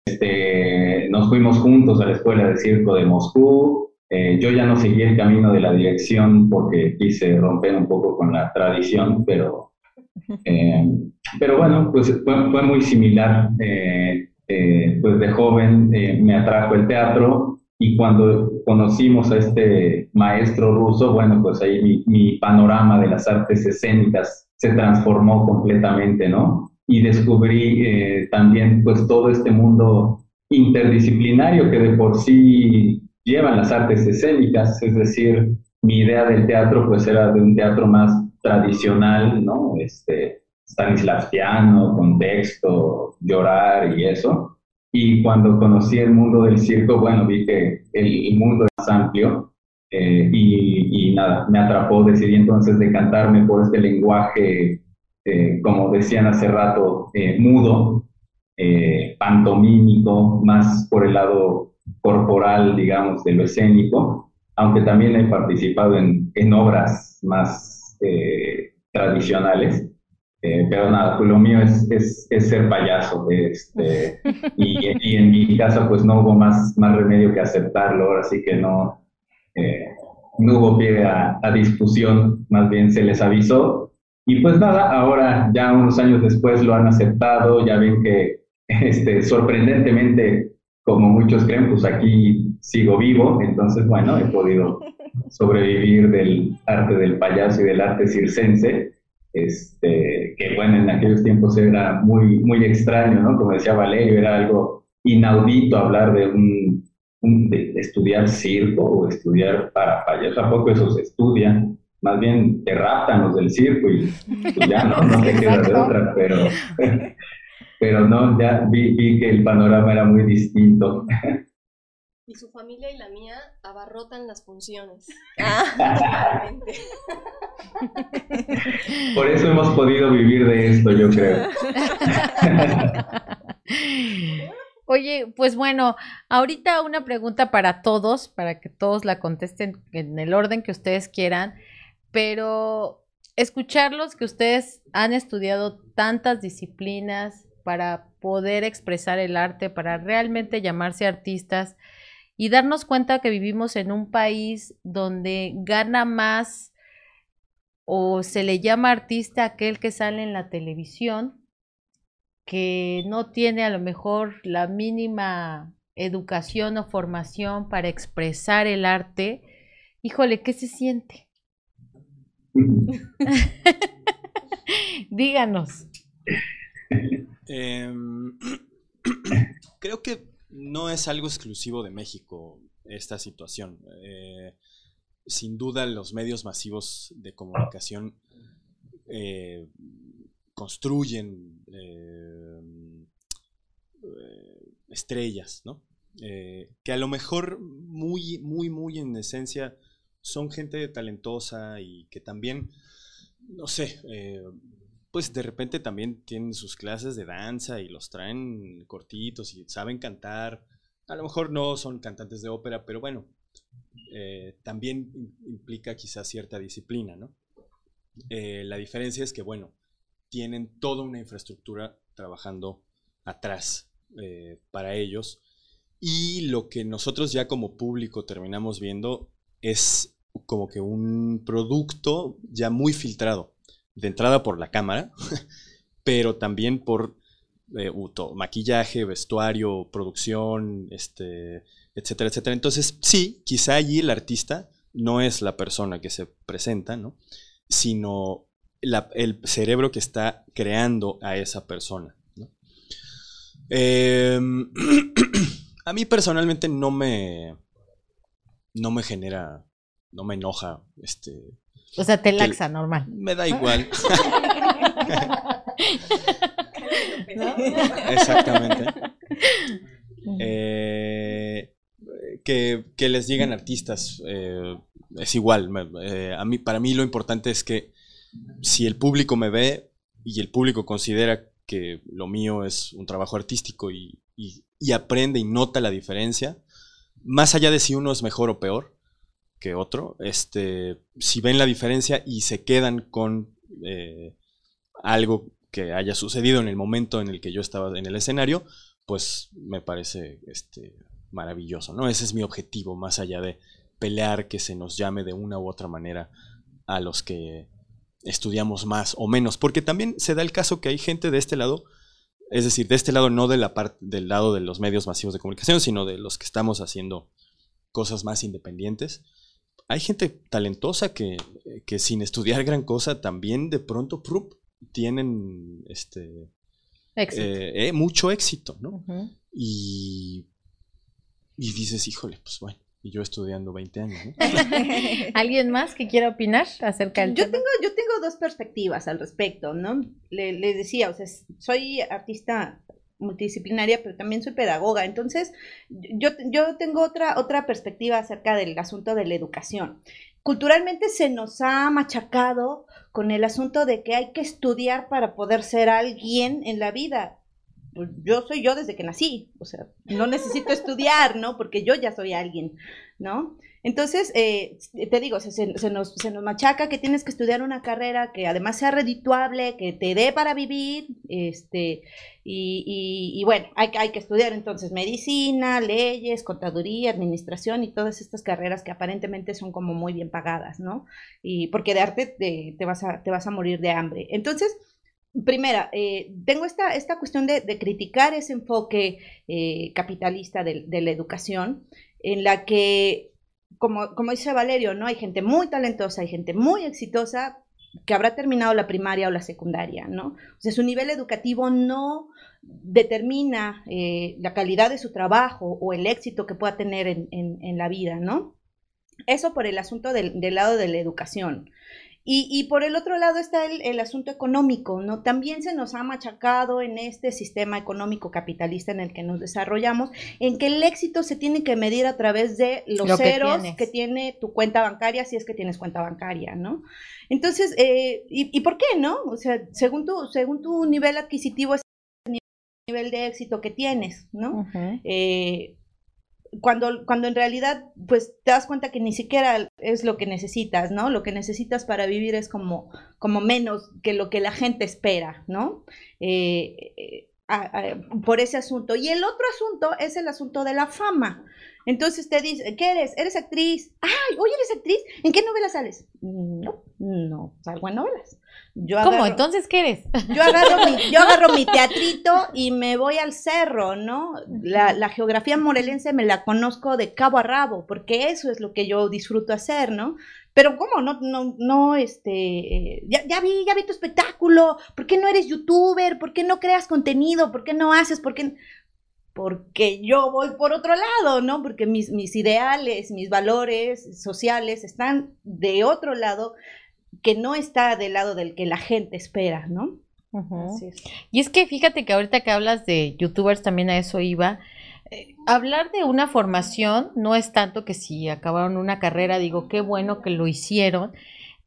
este, nos fuimos juntos a la Escuela de Circo de Moscú. Eh, yo ya no seguí el camino de la dirección porque quise romper un poco con la tradición, pero, eh, pero bueno, pues fue, fue muy similar. Eh, eh, pues de joven eh, me atrajo el teatro, y cuando conocimos a este maestro ruso, bueno, pues ahí mi, mi panorama de las artes escénicas se transformó completamente, ¿no? Y descubrí eh, también pues todo este mundo interdisciplinario que de por sí llevan las artes escénicas, es decir, mi idea del teatro pues era de un teatro más tradicional, ¿no? Este, stanislavskiano, con texto, llorar y eso. Y cuando conocí el mundo del circo, bueno, vi que el, el mundo es más amplio eh, y, y nada, me atrapó. Decidí entonces decantarme por este lenguaje, Eh, como decían hace rato, eh, mudo, eh, pantomímico, más por el lado corporal, digamos, de lo escénico, aunque también he participado en, en obras más eh, tradicionales, eh, pero nada, pues lo mío es, es, es ser payaso, este, y, y en mi casa pues no hubo más, más remedio que aceptarlo, ahora sí que no, eh, no hubo pie a, a discusión, más bien se les avisó. Y pues nada, ahora ya unos años después lo han aceptado, ya ven que este, sorprendentemente, como muchos creen, pues aquí sigo vivo, entonces bueno, he podido sobrevivir del arte del payaso y del arte circense, este, que bueno, en aquellos tiempos era muy, muy extraño, ¿no? Como decía Valerio, era algo inaudito hablar de un, un de estudiar circo o estudiar para payaso, tampoco eso se estudia. Más bien te raptan los del circo y pues ya no, no te quedas de otra, pero, pero no, ya vi, vi que el panorama era muy distinto. Y su familia y la mía abarrotan las funciones. Ah. Por eso hemos podido vivir de esto, yo creo. Oye, pues bueno, ahorita una pregunta para todos, para que todos la contesten en el orden que ustedes quieran. Pero escucharlos, que ustedes han estudiado tantas disciplinas para poder expresar el arte, para realmente llamarse artistas, y darnos cuenta que vivimos en un país donde gana más o se le llama artista aquel que sale en la televisión, que no tiene a lo mejor la mínima educación o formación para expresar el arte. Híjole, ¿qué se siente? Díganos. Eh, creo que no es algo exclusivo de México esta situación. Eh, sin duda los medios masivos de comunicación eh, construyen eh, estrellas, ¿no? Eh, que a lo mejor muy, muy, muy en esencia son gente talentosa y que también, no sé, eh, pues de repente también tienen sus clases de danza y los traen cortitos y saben cantar, a lo mejor no son cantantes de ópera, pero bueno, eh, también implica quizás cierta disciplina, ¿no? Eh, la diferencia es que, bueno, tienen toda una infraestructura trabajando atrás eh, para ellos, y lo que nosotros ya como público terminamos viendo es como que un producto ya muy filtrado, de entrada por la cámara, pero también por eh, uto, maquillaje, vestuario, producción, este, etcétera, etcétera. Entonces, sí, quizá allí el artista no es la persona que se presenta, ¿no?, sino la, el cerebro que está creando a esa persona, ¿no? Eh, a mí personalmente no me, no me genera, no me enoja, este... O sea, te laxa, que, normal. Me da igual. ¿No? Exactamente. Eh, que, que les digan artistas, eh, es igual. Eh, a mí, para mí lo importante es que si el público me ve y el público considera que lo mío es un trabajo artístico y, y, y aprende y nota la diferencia, más allá de si uno es mejor o peor que otro, este, si ven la diferencia y se quedan con eh, algo que haya sucedido en el momento en el que yo estaba en el escenario, pues me parece este, maravilloso, ¿no? Ese es mi objetivo, más allá de pelear que se nos llame de una u otra manera a los que estudiamos más o menos, porque también se da el caso que hay gente de este lado, es decir, de este lado no de la parte del lado de los medios masivos de comunicación, sino de los que estamos haciendo cosas más independientes. Hay gente talentosa que, que sin estudiar gran cosa también de pronto prup, tienen este éxito. Eh, eh, mucho éxito, ¿no? Uh-huh. y, y dices, híjole, pues bueno, y yo estudiando veinte años, ¿no? ¿Alguien más que quiera opinar acerca del yo tema? Tengo, yo tengo dos perspectivas al respecto, ¿no? Le, les decía, o sea, soy artista multidisciplinaria, pero también soy pedagoga, entonces yo, yo tengo otra, otra perspectiva acerca del asunto de la educación. Culturalmente se nos ha machacado con el asunto de que hay que estudiar para poder ser alguien en la vida. Pues yo soy yo desde que nací, o sea, no necesito estudiar, ¿no? Porque yo ya soy alguien, ¿no? Entonces, eh, te digo, se, se, se, nos, se nos machaca que tienes que estudiar una carrera que además sea redituable, que te dé para vivir, este, y, y, y bueno, hay, hay que estudiar entonces medicina, leyes, contaduría, administración y todas estas carreras que aparentemente son como muy bien pagadas, ¿no? Y porque de arte te, te, vas, a, te vas a morir de hambre. Entonces, primera, eh, tengo esta, esta cuestión de, de criticar ese enfoque eh, capitalista de, de la educación, en la que... Como, como dice Valerio, ¿no? Hay gente muy talentosa, hay gente muy exitosa que habrá terminado la primaria o la secundaria, ¿no? O sea, su nivel educativo no determina eh, la calidad de su trabajo o el éxito que pueda tener en, en, en la vida, ¿no? Eso por el asunto del, del lado de la educación. Y, y por el otro lado está el, el asunto económico, ¿no? También se nos ha machacado en este sistema económico capitalista en el que nos desarrollamos, en que el éxito se tiene que medir a través de los Lo ceros que, que tiene tu cuenta bancaria, si es que tienes cuenta bancaria, ¿no? Entonces, eh, ¿y, ¿y por qué, no? O sea, según tu, según tu nivel adquisitivo es el nivel de éxito que tienes, ¿no? Uh-huh. eh, Cuando, cuando en realidad, pues, te das cuenta que ni siquiera es lo que necesitas, ¿no? Lo que necesitas para vivir es como, como menos que lo que la gente espera, ¿no? Eh, eh, a, a, por ese asunto. Y el otro asunto es el asunto de la fama. Entonces te dice, ¿qué eres? ¿Eres actriz? ¡Ay! Oye, ¿eres actriz? ¿En qué novelas sales? No, no, salgo en novelas. Yo agarro, ¿cómo? ¿Entonces qué eres? Yo agarro, mi, yo agarro mi teatrito y me voy al cerro, ¿no? La, la geografía morelense me la conozco de cabo a rabo, porque eso es lo que yo disfruto hacer, ¿no? Pero ¿cómo? No, no, no, este, ya, ya vi, ya vi tu espectáculo, ¿por qué no eres youtuber? ¿Por qué no creas contenido? ¿Por qué no haces? ¿Por qué...? Porque yo voy por otro lado, ¿no? Porque mis, mis ideales, mis valores sociales están de otro lado, que no está del lado del que la gente espera, ¿no? Uh-huh. Así es. Y es que fíjate que ahorita que hablas de youtubers, también a eso iba. Eh, hablar de una formación no es tanto que si acabaron una carrera, digo, qué bueno que lo hicieron,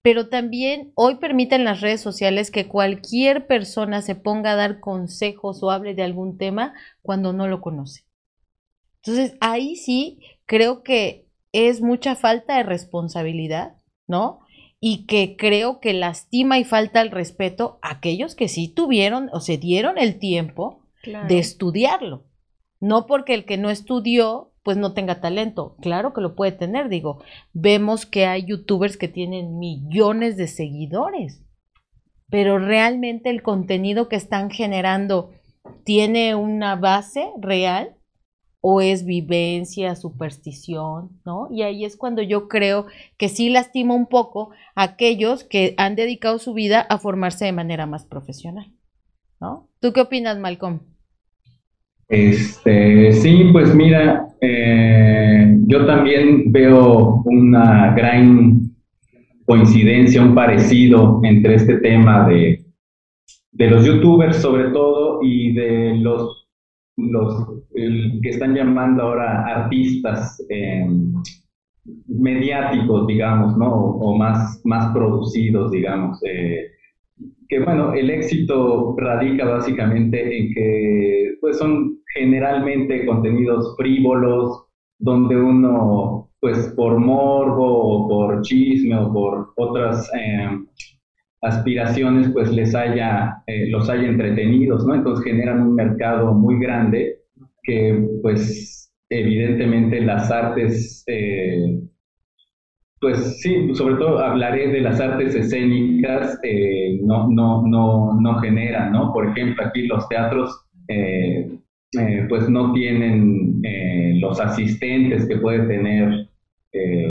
pero también hoy permiten las redes sociales que cualquier persona se ponga a dar consejos o hable de algún tema cuando no lo conoce. Entonces, ahí sí creo que es mucha falta de responsabilidad, ¿no? Y que creo que lastima y falta el respeto a aquellos que sí tuvieron o se dieron el tiempo claro. de estudiarlo. No porque el que no estudió, pues no tenga talento. Claro que lo puede tener, digo. Vemos que hay youtubers que tienen millones de seguidores, pero realmente el contenido que están generando tiene una base real o es vivencia, superstición, ¿no? Y ahí es cuando yo creo que sí lastima un poco a aquellos que han dedicado su vida a formarse de manera más profesional, ¿no? ¿Tú qué opinas, Malcolm? Este, sí, pues mira, eh, yo también veo una gran coincidencia, un parecido entre este tema de, de los youtubers sobre todo y de los, los el, que están llamando ahora artistas eh, mediáticos, digamos, ¿no? O, o más, más producidos, digamos. Eh, que bueno, el éxito radica básicamente en que pues son generalmente contenidos frívolos, donde uno, pues por morbo o por chisme o por otras eh, aspiraciones, pues les haya, eh, los haya entretenidos, ¿no? Entonces generan un mercado muy grande que, pues, evidentemente las artes, eh, pues sí, sobre todo hablaré de las artes escénicas, eh, no, no, no, no generan, ¿no? Por ejemplo, aquí los teatros, eh, eh, pues no tienen eh, los asistentes que puede tener Eh,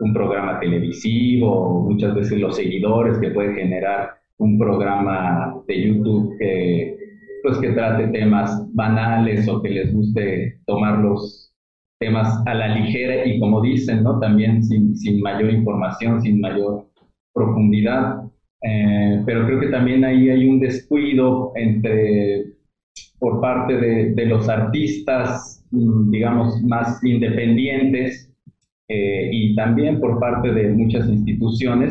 un programa televisivo, muchas veces los seguidores que puede generar un programa de YouTube que, pues que trate temas banales o que les guste tomar los temas a la ligera y como dicen, ¿no? También sin, sin mayor información, sin mayor profundidad. Eh, pero creo que también ahí hay un descuido entre, por parte de, de los artistas, digamos, más independientes, Eh, y también por parte de muchas instituciones,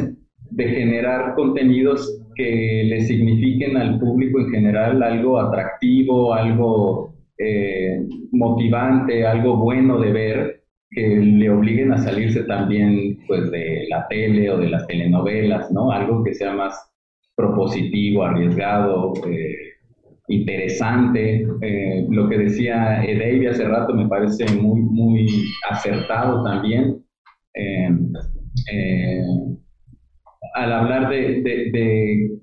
de generar contenidos que le signifiquen al público en general algo atractivo, algo eh, motivante, algo bueno de ver, que le obliguen a salirse también pues, de la tele o de las telenovelas, ¿no? Algo que sea más propositivo, arriesgado, eh, interesante, eh, lo que decía Edeyvi hace rato me parece muy, muy acertado también, eh, eh, al hablar de, de, de,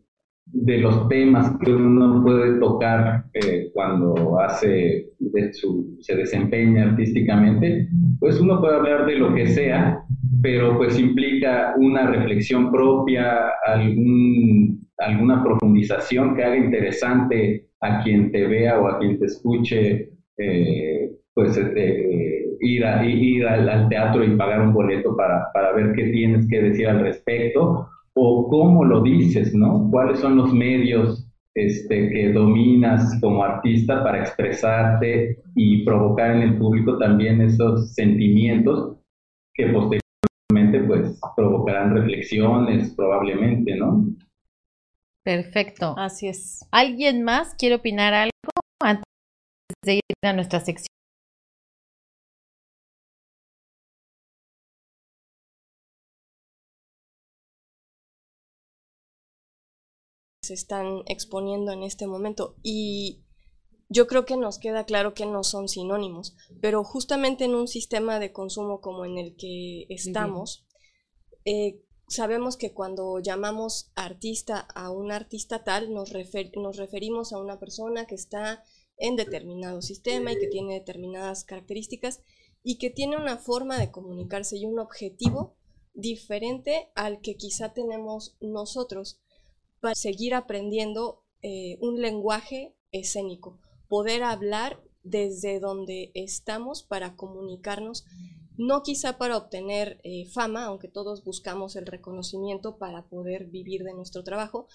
de los temas que uno puede tocar eh, cuando hace de su, se desempeña artísticamente, pues uno puede hablar de lo que sea, pero pues implica una reflexión propia, algún, alguna profundización que haga interesante a quien te vea o a quien te escuche, eh, pues eh, ir, a, ir al, al teatro y pagar un boleto para, para ver qué tienes que decir al respecto o cómo lo dices, ¿no? ¿Cuáles son los medios este, que dominas como artista para expresarte y provocar en el público también esos sentimientos que posteriormente pues provocarán reflexiones probablemente, ¿no? Perfecto. Así es. ¿Alguien más quiere opinar algo antes de ir a nuestra sección? Se están exponiendo en este momento y yo creo que nos queda claro que no son sinónimos, pero justamente en un sistema de consumo como en el que estamos, eh, sabemos que cuando llamamos artista a un artista tal, nos, refer nos referimos a una persona que está en determinado sistema y que tiene determinadas características y que tiene una forma de comunicarse y un objetivo diferente al que quizá tenemos nosotros para seguir aprendiendo eh, un lenguaje escénico, poder hablar desde donde estamos para comunicarnos. No quizá para obtener eh, fama, aunque todos buscamos el reconocimiento para poder vivir de nuestro trabajo,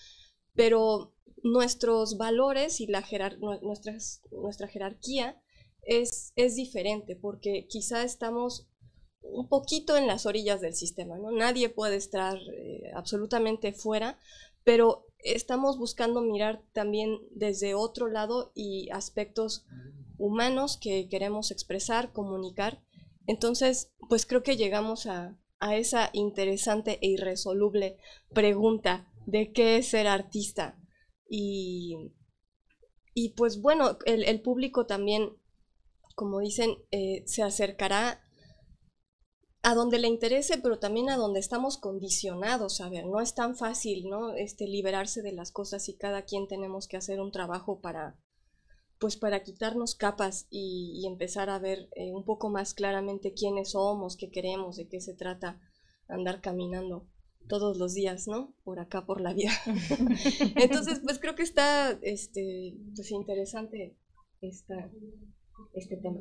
pero nuestros valores y la jerar nuestras, nuestra jerarquía es, es diferente, porque quizá estamos un poquito en las orillas del sistema, ¿no? Nadie puede estar eh, absolutamente fuera, pero estamos buscando mirar también desde otro lado y aspectos humanos que queremos expresar, comunicar. Entonces, pues creo que llegamos a, a esa interesante e irresoluble pregunta de qué es ser artista. Y, y pues bueno, el, el público también, como dicen, eh, se acercará a donde le interese, pero también a donde estamos condicionados. A ver, no es tan fácil, ¿no? Este, liberarse de las cosas, y cada quien tenemos que hacer un trabajo para, pues para quitarnos capas y, y empezar a ver eh, un poco más claramente quiénes somos, qué queremos, de qué se trata andar caminando todos los días, ¿no? Por acá, por la vida. Entonces, pues creo que está este, pues, interesante esta... este tema.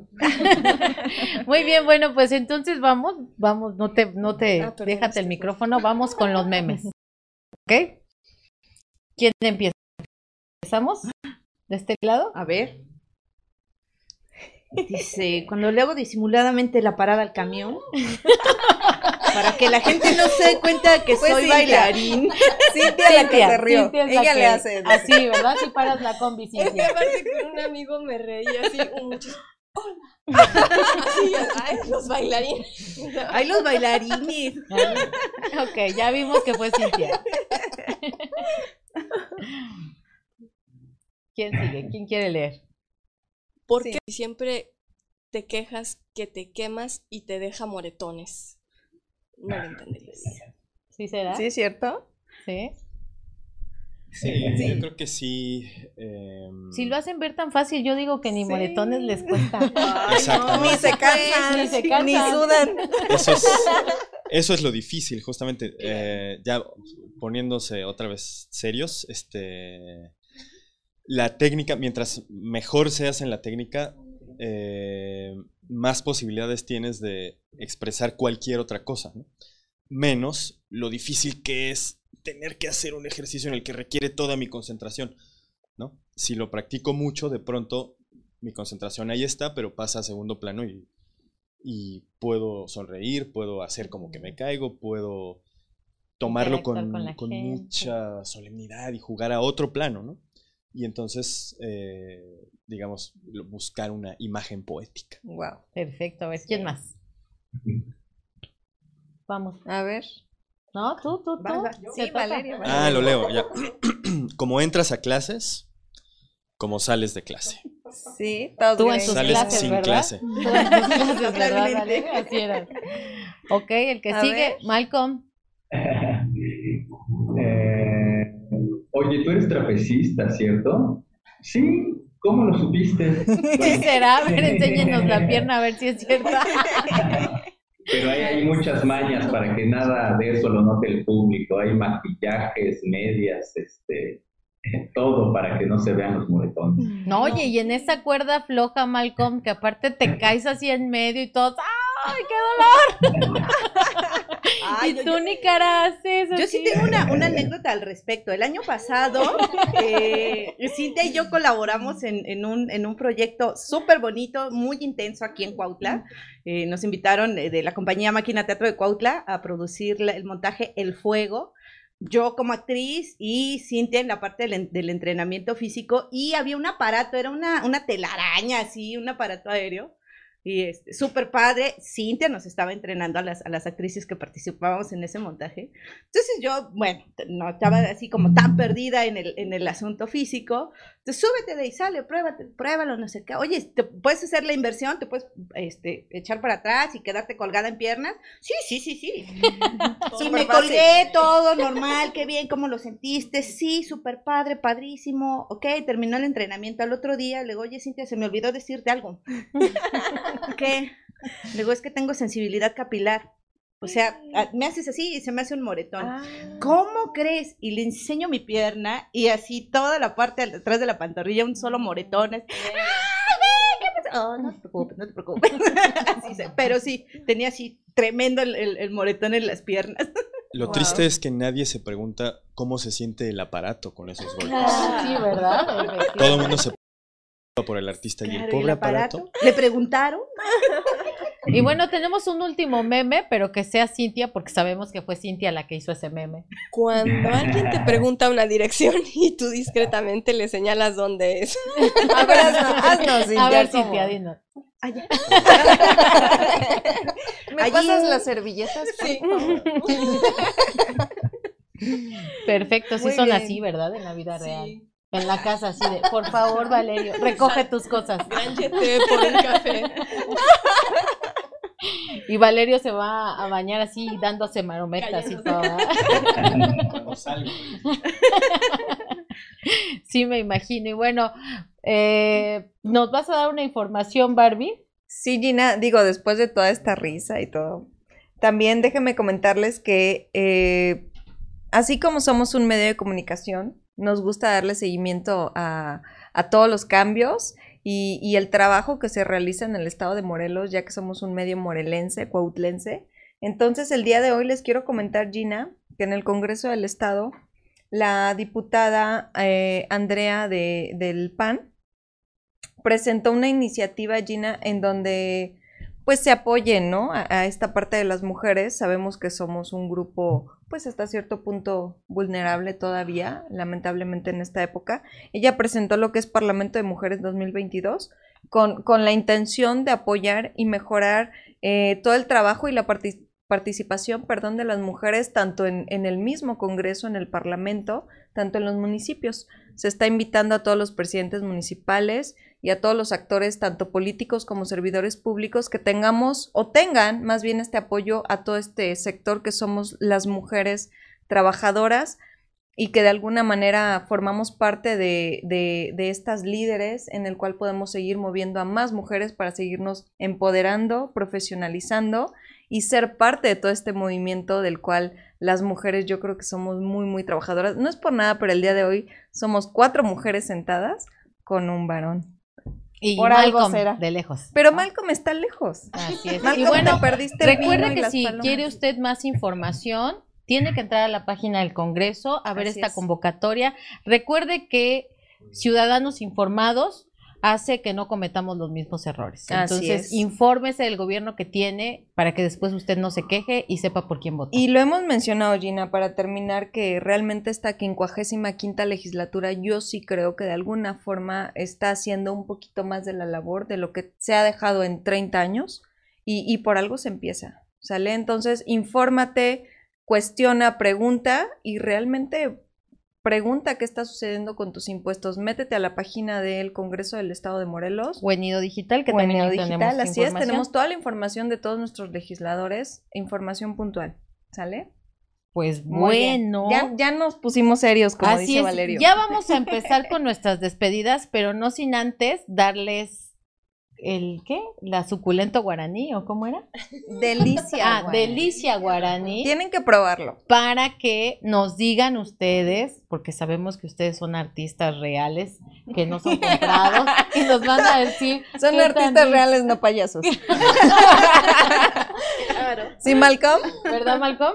Muy bien, bueno, pues entonces vamos, vamos, no te, no te, ah, déjate el micrófono, vamos con los memes, ¿ok? ¿Quién empieza? ¿Empezamos? ¿De este lado? A ver. Dice, cuando le hago disimuladamente la parada al camión, para que la gente no se dé cuenta que pues soy Cintia. Bailarín. Cintia, Cintia la que se rió. Cintia es la Ella que, le hace eso. Así, ¿verdad? Si paras la combi, Cintia. Es aparte que con un amigo me reí así, muchos. ¡Hola! Así, ¡ay, los bailarines! ¡Ay, los bailarines! Ok, ya vimos que fue Cintia. ¿Quién sigue? ¿Quién quiere leer? Porque sí. Siempre te quejas que te quemas y te deja moretones. No lo entenderías. ¿Sí será? ¿Sí es cierto? Sí. Sí, sí. Yo creo que sí. Eh... Si lo hacen ver tan fácil, yo digo que ni sí. Moretones les cuesta. No, ni se cansan, ni, se cansan. Ni sudan. Eso es, eso es lo difícil, justamente. Eh, ya poniéndose otra vez serios, este, la técnica, mientras mejor seas en la técnica, eh, más posibilidades tienes de expresar cualquier otra cosa, ¿no? Menos lo difícil que es tener que hacer un ejercicio en el que requiere toda mi concentración, ¿no? Si lo practico mucho, de pronto mi concentración ahí está, pero pasa a segundo plano y, y puedo sonreír, puedo hacer como que me caigo, puedo tomarlo con, con, con mucha solemnidad y jugar a otro plano, ¿no? Y entonces, eh, digamos, buscar una imagen poética. Wow, perfecto. A ver, ¿quién más? Vamos. A ver. No, tú, tú, tú. Sí, Valeria, Valeria. Ah, lo leo, ya. Como entras a clases, como sales de clase. Sí, todos tú en tus sales clases, sin ¿verdad? Clase. Tú en tus clases, ¿verdad, Valeria? Así era. Ok, el que a sigue, ver. Malcolm. Eh, oye, tú eres trapecista, ¿cierto? Sí. ¿Cómo lo supiste? ¿Qué será? A ver, enséñenos la pierna a ver si es cierto. Pero hay, hay muchas mañas para que nada de eso lo note el público. Hay maquillajes, medias, este, todo para que no se vean los moretones. No, oye, y en esa cuerda floja, Malcolm, que aparte te caes así en medio y todos... ¡Ay, qué dolor! Ay, y tú yo, ni cara haces. Yo sí tengo una, una anécdota al respecto. El año pasado, eh, Cintia y yo colaboramos en, en, un, en un proyecto súper bonito, muy intenso aquí en Cuautla. Eh, nos invitaron de la compañía Máquina Teatro de Cuautla a producir la, el montaje El Fuego. Yo como actriz y Cintia en la parte del, del entrenamiento físico. Y había un aparato, era una, una telaraña así, un aparato aéreo. Y este, súper padre, Cintia nos estaba entrenando a las, a las actrices que participábamos en ese montaje. Entonces yo, bueno, no estaba así como tan perdida en el, en el asunto físico. Entonces súbete de ahí, sale, pruébate, pruébalo, no sé qué. Oye, ¿te puedes hacer la inversión? ¿Te puedes este, echar para atrás y quedarte colgada en piernas? Sí, sí, sí, sí. Sí, me colgué, todo normal, qué bien, ¿cómo lo sentiste? Sí, súper padre, padrísimo. Ok, terminó el entrenamiento al otro día. Le digo, oye, Cintia, se me olvidó decirte algo. ¿Qué? Le digo, es que tengo sensibilidad capilar. O sea, me haces así y se me hace un moretón. Ah. ¿Cómo crees? Y le enseño mi pierna y así toda la parte atrás de la pantorrilla, un solo moretón. Así, ¡ay, qué pasa! Oh, no te preocupes, no te preocupes. Sí, pero sí, tenía así tremendo el, el, el moretón en las piernas. Lo wow. Triste es que nadie se pregunta cómo se siente el aparato con esos golpes. Ah, sí, ¿verdad? Todo el mundo se pregunta por el artista claro, y el pobre ¿y el aparato? aparato. ¿Le preguntaron? Y bueno, tenemos un último meme, pero que sea Cintia, porque sabemos que fue Cintia la que hizo ese meme. Cuando alguien te pregunta una dirección y tú discretamente le señalas dónde es. A ver, haznos, haznos, Cintia. A ver, Cintia, dinos. Allá. ¿Me Allí... pasas las servilletas? Sí. Perfecto, sí. Muy son bien. Así, ¿verdad? En la vida sí. real. En la casa, así de, por favor, Valerio, recoge tus cosas. Gánchete por el café. Y Valerio se va a bañar así, dándose marometas y todo. Cuando salgo. Sí, me imagino. Y bueno, eh, ¿nos vas a dar una información, Barbie? Sí, Gina, digo, después de toda esta risa y todo, también déjenme comentarles que eh, así como somos un medio de comunicación, nos gusta darle seguimiento a, a todos los cambios y, y el trabajo que se realiza en el estado de Morelos, ya que somos un medio morelense, cuautlense. Entonces, el día de hoy les quiero comentar, Gina, que en el Congreso del Estado, la diputada eh, Andrea de, del P A N presentó una iniciativa, Gina, en donde pues se apoyen, ¿no?, a, a esta parte de las mujeres. Sabemos que somos un grupo pues hasta cierto punto vulnerable todavía, lamentablemente en esta época. Ella presentó lo que es Parlamento de Mujeres dos mil veintidós con, con la intención de apoyar y mejorar eh, todo el trabajo y la partic- participación perdón, de las mujeres tanto en, en el mismo Congreso, en el Parlamento, tanto en los municipios. Se está invitando a todos los presidentes municipales y a todos los actores, tanto políticos como servidores públicos, que tengamos o tengan más bien este apoyo a todo este sector que somos las mujeres trabajadoras y que de alguna manera formamos parte de, de, de estas líderes en el cual podemos seguir moviendo a más mujeres para seguirnos empoderando, profesionalizando y ser parte de todo este movimiento del cual las mujeres yo creo que somos muy, muy trabajadoras. No es por nada, pero el día de hoy somos cuatro mujeres sentadas con un varón. Y por Malcolm, algo de lejos. Pero Malcolm está lejos. Así es. Malcolm, y bueno, perdiste el recuerda vino que y si palomas. Quiere usted más información, tiene que entrar a la página del Congreso a ver Así esta es. Convocatoria. Recuerde que Ciudadanos Informados hace que no cometamos los mismos errores. Entonces, Así es. Infórmese del gobierno que tiene para que después usted no se queje y sepa por quién votó. Y lo hemos mencionado, Gina, para terminar, que realmente esta quincuagésima quinta legislatura yo sí creo que de alguna forma está haciendo un poquito más de la labor de lo que se ha dejado en treinta años y, y por algo se empieza, ¿sale? Entonces, infórmate, cuestiona, pregunta y realmente... Pregunta qué está sucediendo con tus impuestos. Métete a la página del Congreso del Estado de Morelos. O en NidoDigital, que también tenemos digital, así es, tenemos toda la información de todos nuestros legisladores, información puntual, ¿sale? Pues bueno. Ya, ya nos pusimos serios, como así dice es. Valerio. Ya vamos a empezar con nuestras despedidas, pero no sin antes darles... ¿El qué? ¿La suculento guaraní o cómo era? Delicia. Ah, guaraní. Delicia guaraní. Tienen que probarlo. Para que nos digan ustedes, porque sabemos que ustedes son artistas reales, que no son comprados, y nos van a decir... Son artistas también... reales, no payasos. Claro. ¿Sí, Malcolm? ¿Verdad, Malcolm?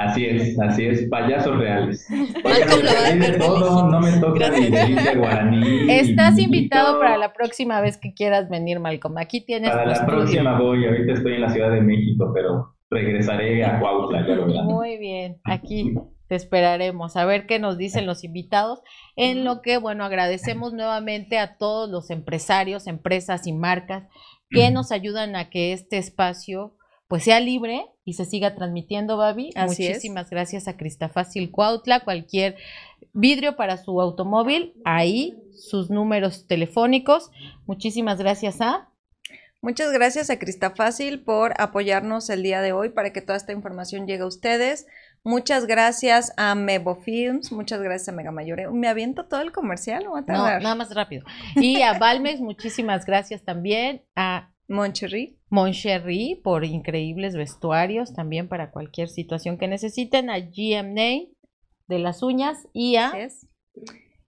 Así es, así es, payasos reales. Porque todo, no me toca ni Delicia guaraní. Estás invitado para la próxima vez que quieras venir, Malcolm. Aquí tienes. Para la próxima voy, ahorita estoy en la Ciudad de México, pero regresaré a Cuautla, ya lo verán. Muy bien, aquí te esperaremos a ver qué nos dicen los invitados. En lo que, bueno, agradecemos nuevamente a todos los empresarios, empresas y marcas que nos ayudan a que este espacio pues sea libre y se siga transmitiendo, Babi. Así Muchísimas es. Gracias a Cristafácil Cuautla. Cualquier vidrio para su automóvil, ahí sus números telefónicos. Muchísimas gracias a... Muchas gracias a Cristafácil por apoyarnos el día de hoy para que toda esta información llegue a ustedes. Muchas gracias a Mebo Films, muchas gracias a Mega Mayor. ¿Me aviento todo el comercial o a tardar? No, nada más rápido. Y a Valmex, muchísimas gracias también a... Moncherry. Moncherry por increíbles vestuarios también para cualquier situación que necesiten, a G M de las uñas y a...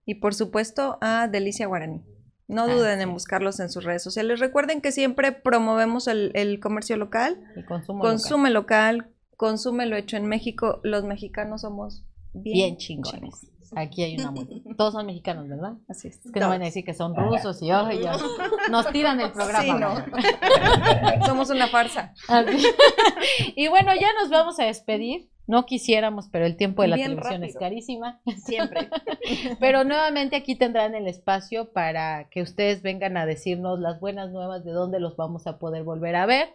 Y por supuesto a Delicia Guaraní. No duden en buscarlos en sus redes sociales. Recuerden que siempre promovemos el, el comercio local. El consumo consume local. local, consume lo hecho en México. Los mexicanos somos bien, bien chingones. chingones. aquí hay una multa. Todos son mexicanos, ¿verdad? Así es. Es que no van a decir que son rusos y oh, ya. Nos tiran el programa. Sí, no. Somos una farsa. Y bueno, ya nos vamos a despedir. No quisiéramos, pero el tiempo de la Bien televisión rápido. Es carísima. Siempre. Pero nuevamente aquí tendrán el espacio para que ustedes vengan a decirnos las buenas nuevas de dónde los vamos a poder volver a ver,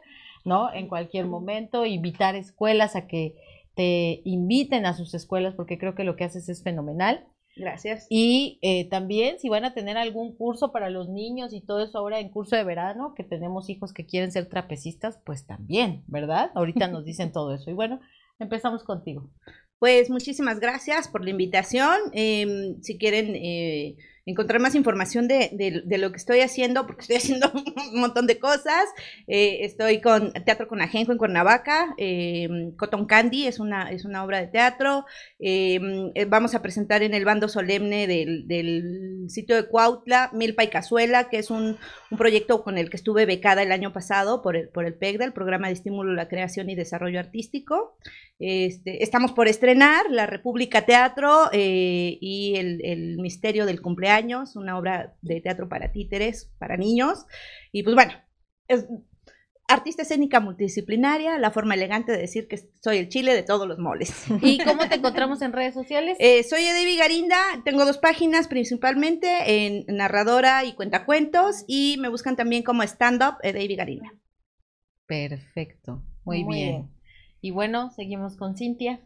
¿no? En cualquier momento, invitar escuelas a que te inviten a sus escuelas, porque creo que lo que haces es fenomenal. Gracias. Y eh, también si van a tener algún curso para los niños y todo eso ahora en curso de verano, que tenemos hijos que quieren ser trapecistas, pues también, ¿verdad? Ahorita nos dicen todo eso. Y bueno, empezamos contigo. Pues muchísimas gracias por la invitación. Eh, si quieren eh, encontrar más información de, de, de lo que estoy haciendo, porque estoy haciendo un montón de cosas, eh, estoy con Teatro con Ajenjo en Cuernavaca, eh, Cotton Candy es una, es una obra de teatro, eh, vamos a presentar en el bando solemne del, del sitio de Cuautla, Milpa y Cazuela, que es un, un proyecto con el que estuve becada el año pasado por el, por el PECDA, el Programa de Estímulo a la Creación y Desarrollo Artístico. Este, estamos por estrenar La República Teatro eh, y el, el Misterio del Cumpleaños, una obra de teatro para títeres, para niños, y pues bueno, es artista escénica multidisciplinaria, la forma elegante de decir que soy el chile de todos los moles. ¿Y cómo te encontramos en redes sociales? Eh, soy Edeyvi Garindia, tengo dos páginas principalmente, en narradora y cuentacuentos, y me buscan también como stand-up Edeyvi Garindia. Perfecto, muy, muy bien. bien. Y bueno, seguimos con Cintia.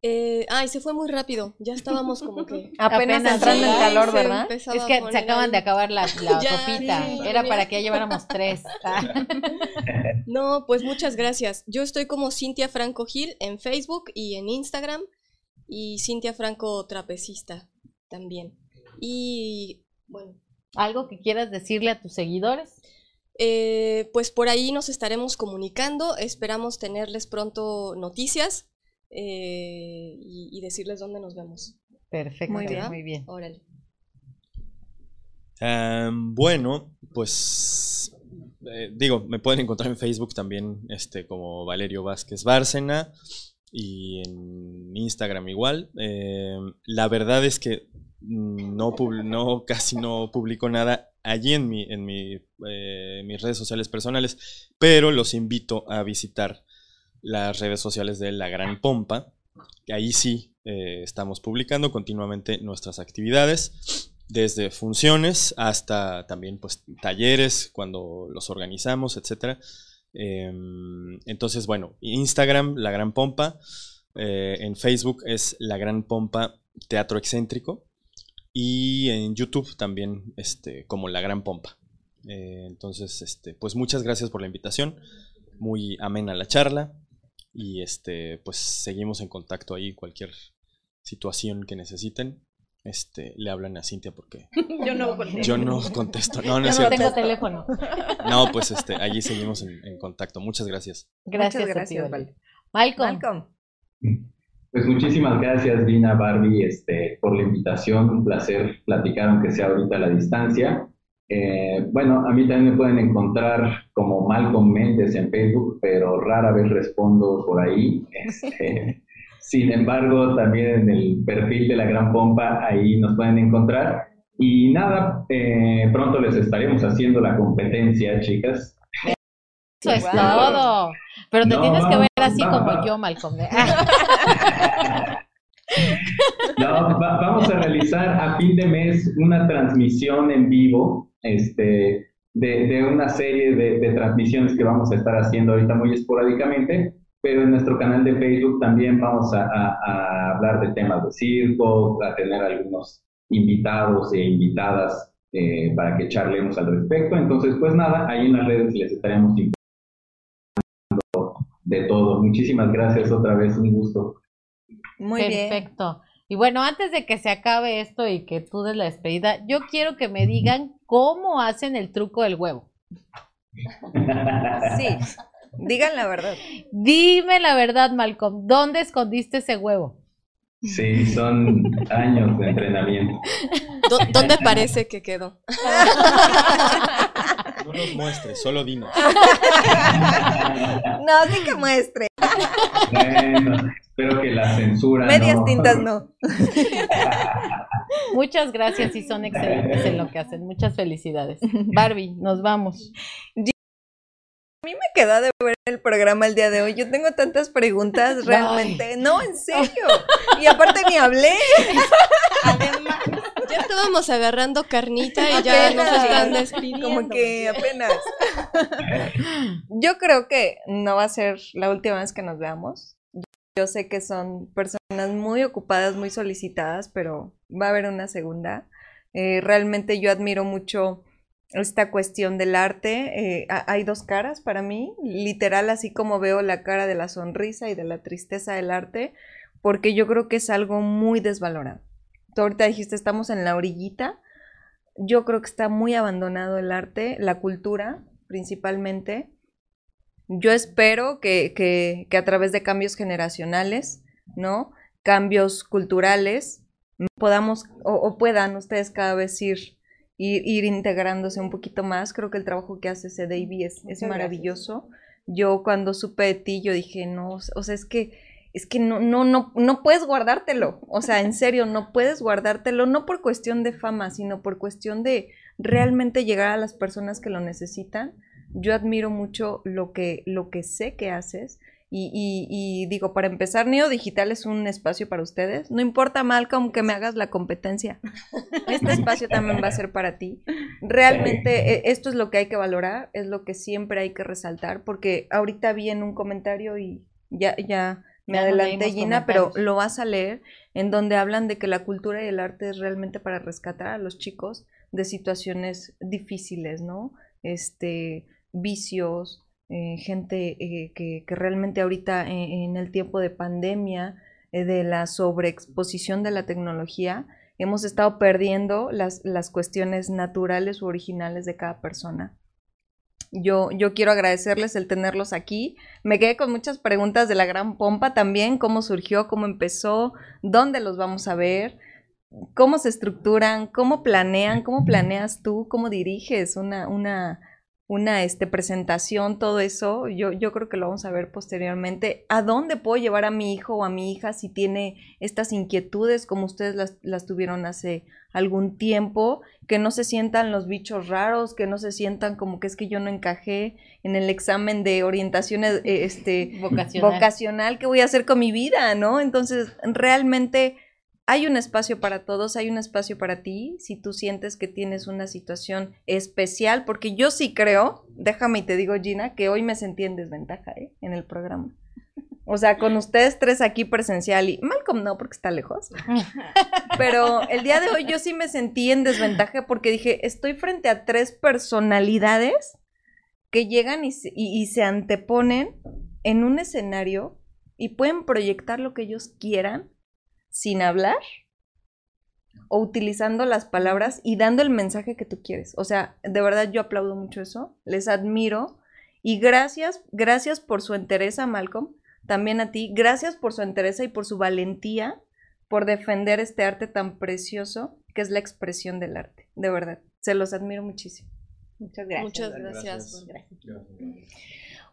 Eh, ay, se fue muy rápido. Ya estábamos como que apenas, apenas entrando sí, en calor, ¿verdad? Es que se acaban ahí. de acabar la, la ya, sopita. Sí, Era mira. para que ya lleváramos tres. No, pues muchas gracias. Yo estoy como Cintia Franco Gil en Facebook y en Instagram. Y Cintia Franco Trapecista también. Y bueno. ¿Algo que quieras decirle a tus seguidores? Eh, pues por ahí nos estaremos comunicando, esperamos tenerles pronto noticias eh, y, y decirles dónde nos vemos. Perfecto, muy bien. Muy bien. Órale. Um, bueno, pues eh, digo, me pueden encontrar en Facebook también este, como Valerio Vázquez Bárcena y en Instagram igual. Eh, la verdad es que no, no casi no publico nada allí en, mi, en mi, eh, mis redes sociales personales, pero los invito a visitar las redes sociales de La Gran Pompa. Ahí sí eh, estamos publicando continuamente nuestras actividades, desde funciones hasta también pues, talleres cuando los organizamos, etcétera. Eh, entonces, bueno, Instagram, La Gran Pompa, eh, en Facebook es La Gran Pompa Teatro Excéntrico. Y en YouTube también, este, como La Gran Pompa. Eh, entonces, este, pues muchas gracias por la invitación. Muy amena la charla. Y este, pues seguimos en contacto ahí. Cualquier situación que necesiten, este, le hablan a Cintia porque yo no contesto. Yo no contesto. No, no, yo es no tengo teléfono. No, pues este, allí seguimos en, en contacto. Muchas gracias. Gracias, muchas gracias, Val. Malcolm. Malcolm. Pues muchísimas gracias, Gina, Barbie, este, por la invitación. Un placer platicar, aunque sea ahorita a la distancia. Eh, bueno, a mí también me pueden encontrar como Malcolm Méndez en Facebook, pero rara vez respondo por ahí. Este, sin embargo, también en el perfil de La Gran Pompa, ahí nos pueden encontrar. Y nada, eh, pronto les estaremos haciendo la competencia, chicas. Eso es todo. Pero te no, tienes que ver así va, como va. yo, Malcolm. ¿eh? No, va, vamos a realizar a fin de mes una transmisión en vivo este, de, de una serie de, de transmisiones que vamos a estar haciendo ahorita muy esporádicamente, pero en nuestro canal de Facebook también vamos a, a, a hablar de temas de circo, a tener algunos invitados e invitadas eh, para que charlemos al respecto. Entonces, pues nada, ahí en las redes les estaremos informando de todo. Muchísimas gracias otra vez, un gusto. Muy bien. Perfecto. Y bueno, antes de que se acabe esto y que tú des la despedida, yo quiero que me digan cómo hacen el truco del huevo. Sí, digan la verdad. Dime la verdad, Malcolm, ¿dónde escondiste ese huevo? Sí, son años de entrenamiento. ¿Dónde parece que quedó? No nos muestres, solo dinos. No, sí que muestre. Bueno, espero que la censura. Medias no. tintas no. Muchas gracias y son excelentes en lo que hacen. Muchas felicidades. Barbie, nos vamos. A mí me quedó de ver el programa el día de hoy. Yo tengo tantas preguntas realmente. Ay. No, en serio. Y aparte ni hablé. Además, ya estábamos agarrando carnita y apenas, ya nos están despidiendo. Como que apenas. Yo creo que no va a ser la última vez que nos veamos. Yo sé que son personas muy ocupadas, muy solicitadas, pero va a haber una segunda. Eh, realmente yo admiro mucho esta cuestión del arte. Eh, hay dos caras para mí, literal, así como veo la cara de la sonrisa y de la tristeza del arte, porque yo creo que es algo muy desvalorado. Tú ahorita dijiste, estamos en la orillita. Yo creo que está muy abandonado el arte, la cultura principalmente. Yo espero que, que, que a través de cambios generacionales, ¿no? Cambios culturales, podamos o, o puedan ustedes cada vez ir Ir, ir integrándose un poquito más. Creo que el trabajo que hace ese Davey es, es maravilloso. Yo cuando supe de ti, yo dije, no, o sea, es que, es que no, no, no, no puedes guardártelo. O sea, en serio, no puedes guardártelo, no por cuestión de fama, sino por cuestión de realmente llegar a las personas que lo necesitan. Yo admiro mucho lo que, lo que sé que haces. Y, y, y digo, para empezar, NidoDigital es un espacio para ustedes. No importa, Malcolm, que me hagas la competencia. Este espacio también va a ser para ti. Realmente esto es lo que hay que valorar, es lo que siempre hay que resaltar, porque ahorita vi en un comentario y ya, ya me ya adelanté, Gina, pero lo vas a leer, en donde hablan de que la cultura y el arte es realmente para rescatar a los chicos de situaciones difíciles, ¿no? Este, vicios, Eh, gente eh, que, que realmente ahorita eh, en el tiempo de pandemia, eh, de la sobreexposición de la tecnología, hemos estado perdiendo las, las cuestiones naturales u originales de cada persona. Yo, yo quiero agradecerles el tenerlos aquí. Me quedé con muchas preguntas de La Gran Pompa también, cómo surgió, cómo empezó, dónde los vamos a ver, cómo se estructuran, cómo planean, cómo planeas tú, cómo diriges una... una una este, presentación, todo eso, yo, yo creo que lo vamos a ver posteriormente. ¿A dónde puedo llevar a mi hijo o a mi hija si tiene estas inquietudes como ustedes las, las tuvieron hace algún tiempo? Que no se sientan los bichos raros, que no se sientan como que es que yo no encajé en el examen de orientación este, vocacional. vocacional, ¿qué voy a hacer con mi vida? ¿No? Entonces, realmente hay un espacio para todos, hay un espacio para ti, si tú sientes que tienes una situación especial, porque yo sí creo, déjame y te digo, Gina, que hoy me sentí en desventaja, ¿eh? En el programa. O sea, con ustedes tres aquí presencial y Malcolm no, porque está lejos. Pero el día de hoy yo sí me sentí en desventaja porque dije, estoy frente a tres personalidades que llegan y, y, y se anteponen en un escenario y pueden proyectar lo que ellos quieran, sin hablar o utilizando las palabras y dando el mensaje que tú quieres. O sea, de verdad yo aplaudo mucho eso, les admiro y gracias, gracias por su entereza, Malcolm, también a ti, gracias por su entereza y por su valentía, por defender este arte tan precioso que es la expresión del arte, de verdad, se los admiro muchísimo. Muchas gracias. Muchas gracias. gracias. gracias.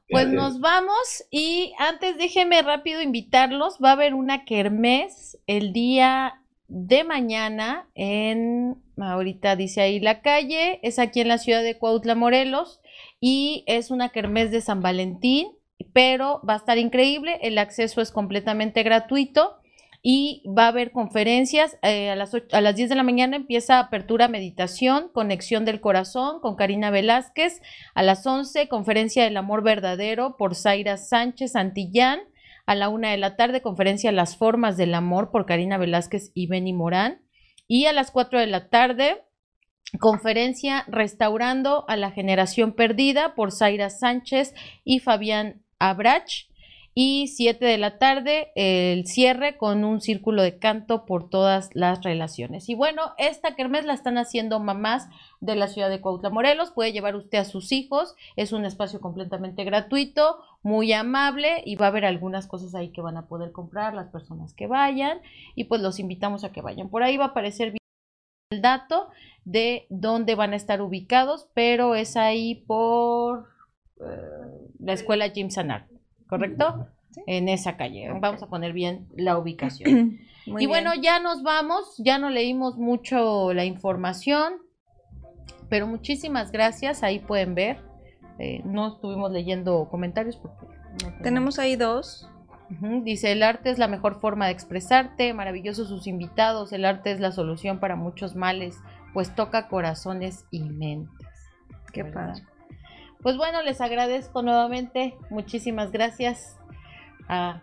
Pues nos vamos y antes déjenme rápido invitarlos, va a haber una kermés el día de mañana en, ahorita dice ahí la calle, es aquí en la ciudad de Cuautla, Morelos y es una kermés de San Valentín, pero va a estar increíble, el acceso es completamente gratuito y va a haber conferencias, eh, a las ocho, a las diez de la mañana empieza Apertura Meditación, Conexión del Corazón con Karina Velázquez, a las once Conferencia del Amor Verdadero por Zaira Sánchez Santillán, a la una de la tarde Conferencia Las Formas del Amor por Karina Velázquez y Benny Morán y a las cuatro de la tarde Conferencia Restaurando a la Generación Perdida por Zaira Sánchez y Fabián Abrach. Y siete de la tarde, el cierre con un círculo de canto por todas las relaciones. Y bueno, esta kermés la están haciendo mamás de la ciudad de Cuautla, Morelos. Puede llevar usted a sus hijos. Es un espacio completamente gratuito, muy amable y va a haber algunas cosas ahí que van a poder comprar las personas que vayan. Y pues los invitamos a que vayan. Por ahí va a aparecer el dato de dónde van a estar ubicados, pero es ahí por eh, la escuela Jim Sanar, ¿correcto? ¿Sí? En esa calle. Okay. Vamos a poner bien la ubicación. Muy y bien. Bueno, ya nos vamos, ya no leímos mucho la información, pero muchísimas gracias, ahí pueden ver. Eh, no estuvimos leyendo comentarios porque no tenemos. Tenemos ahí dos. Uh-huh. Dice, el arte es la mejor forma de expresarte, maravillosos sus invitados, el arte es la solución para muchos males, pues toca corazones y mentes. Qué padre. Pues bueno, les agradezco nuevamente, muchísimas gracias a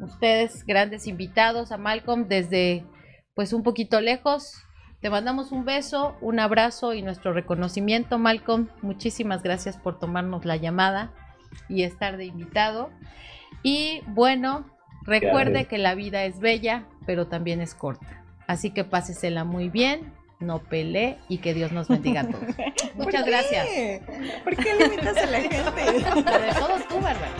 ustedes, grandes invitados, a Malcolm desde pues un poquito lejos. Te mandamos un beso, un abrazo y nuestro reconocimiento, Malcolm. Muchísimas gracias por tomarnos la llamada y estar de invitado. Y bueno, recuerde gracias. Que la vida es bella, pero también es corta. Así que pásesela muy bien, no pelee y que Dios nos bendiga a todos. Muchas ¿Por gracias. ¿Por qué limitas a la gente? Sobre todo tú, Bárbara.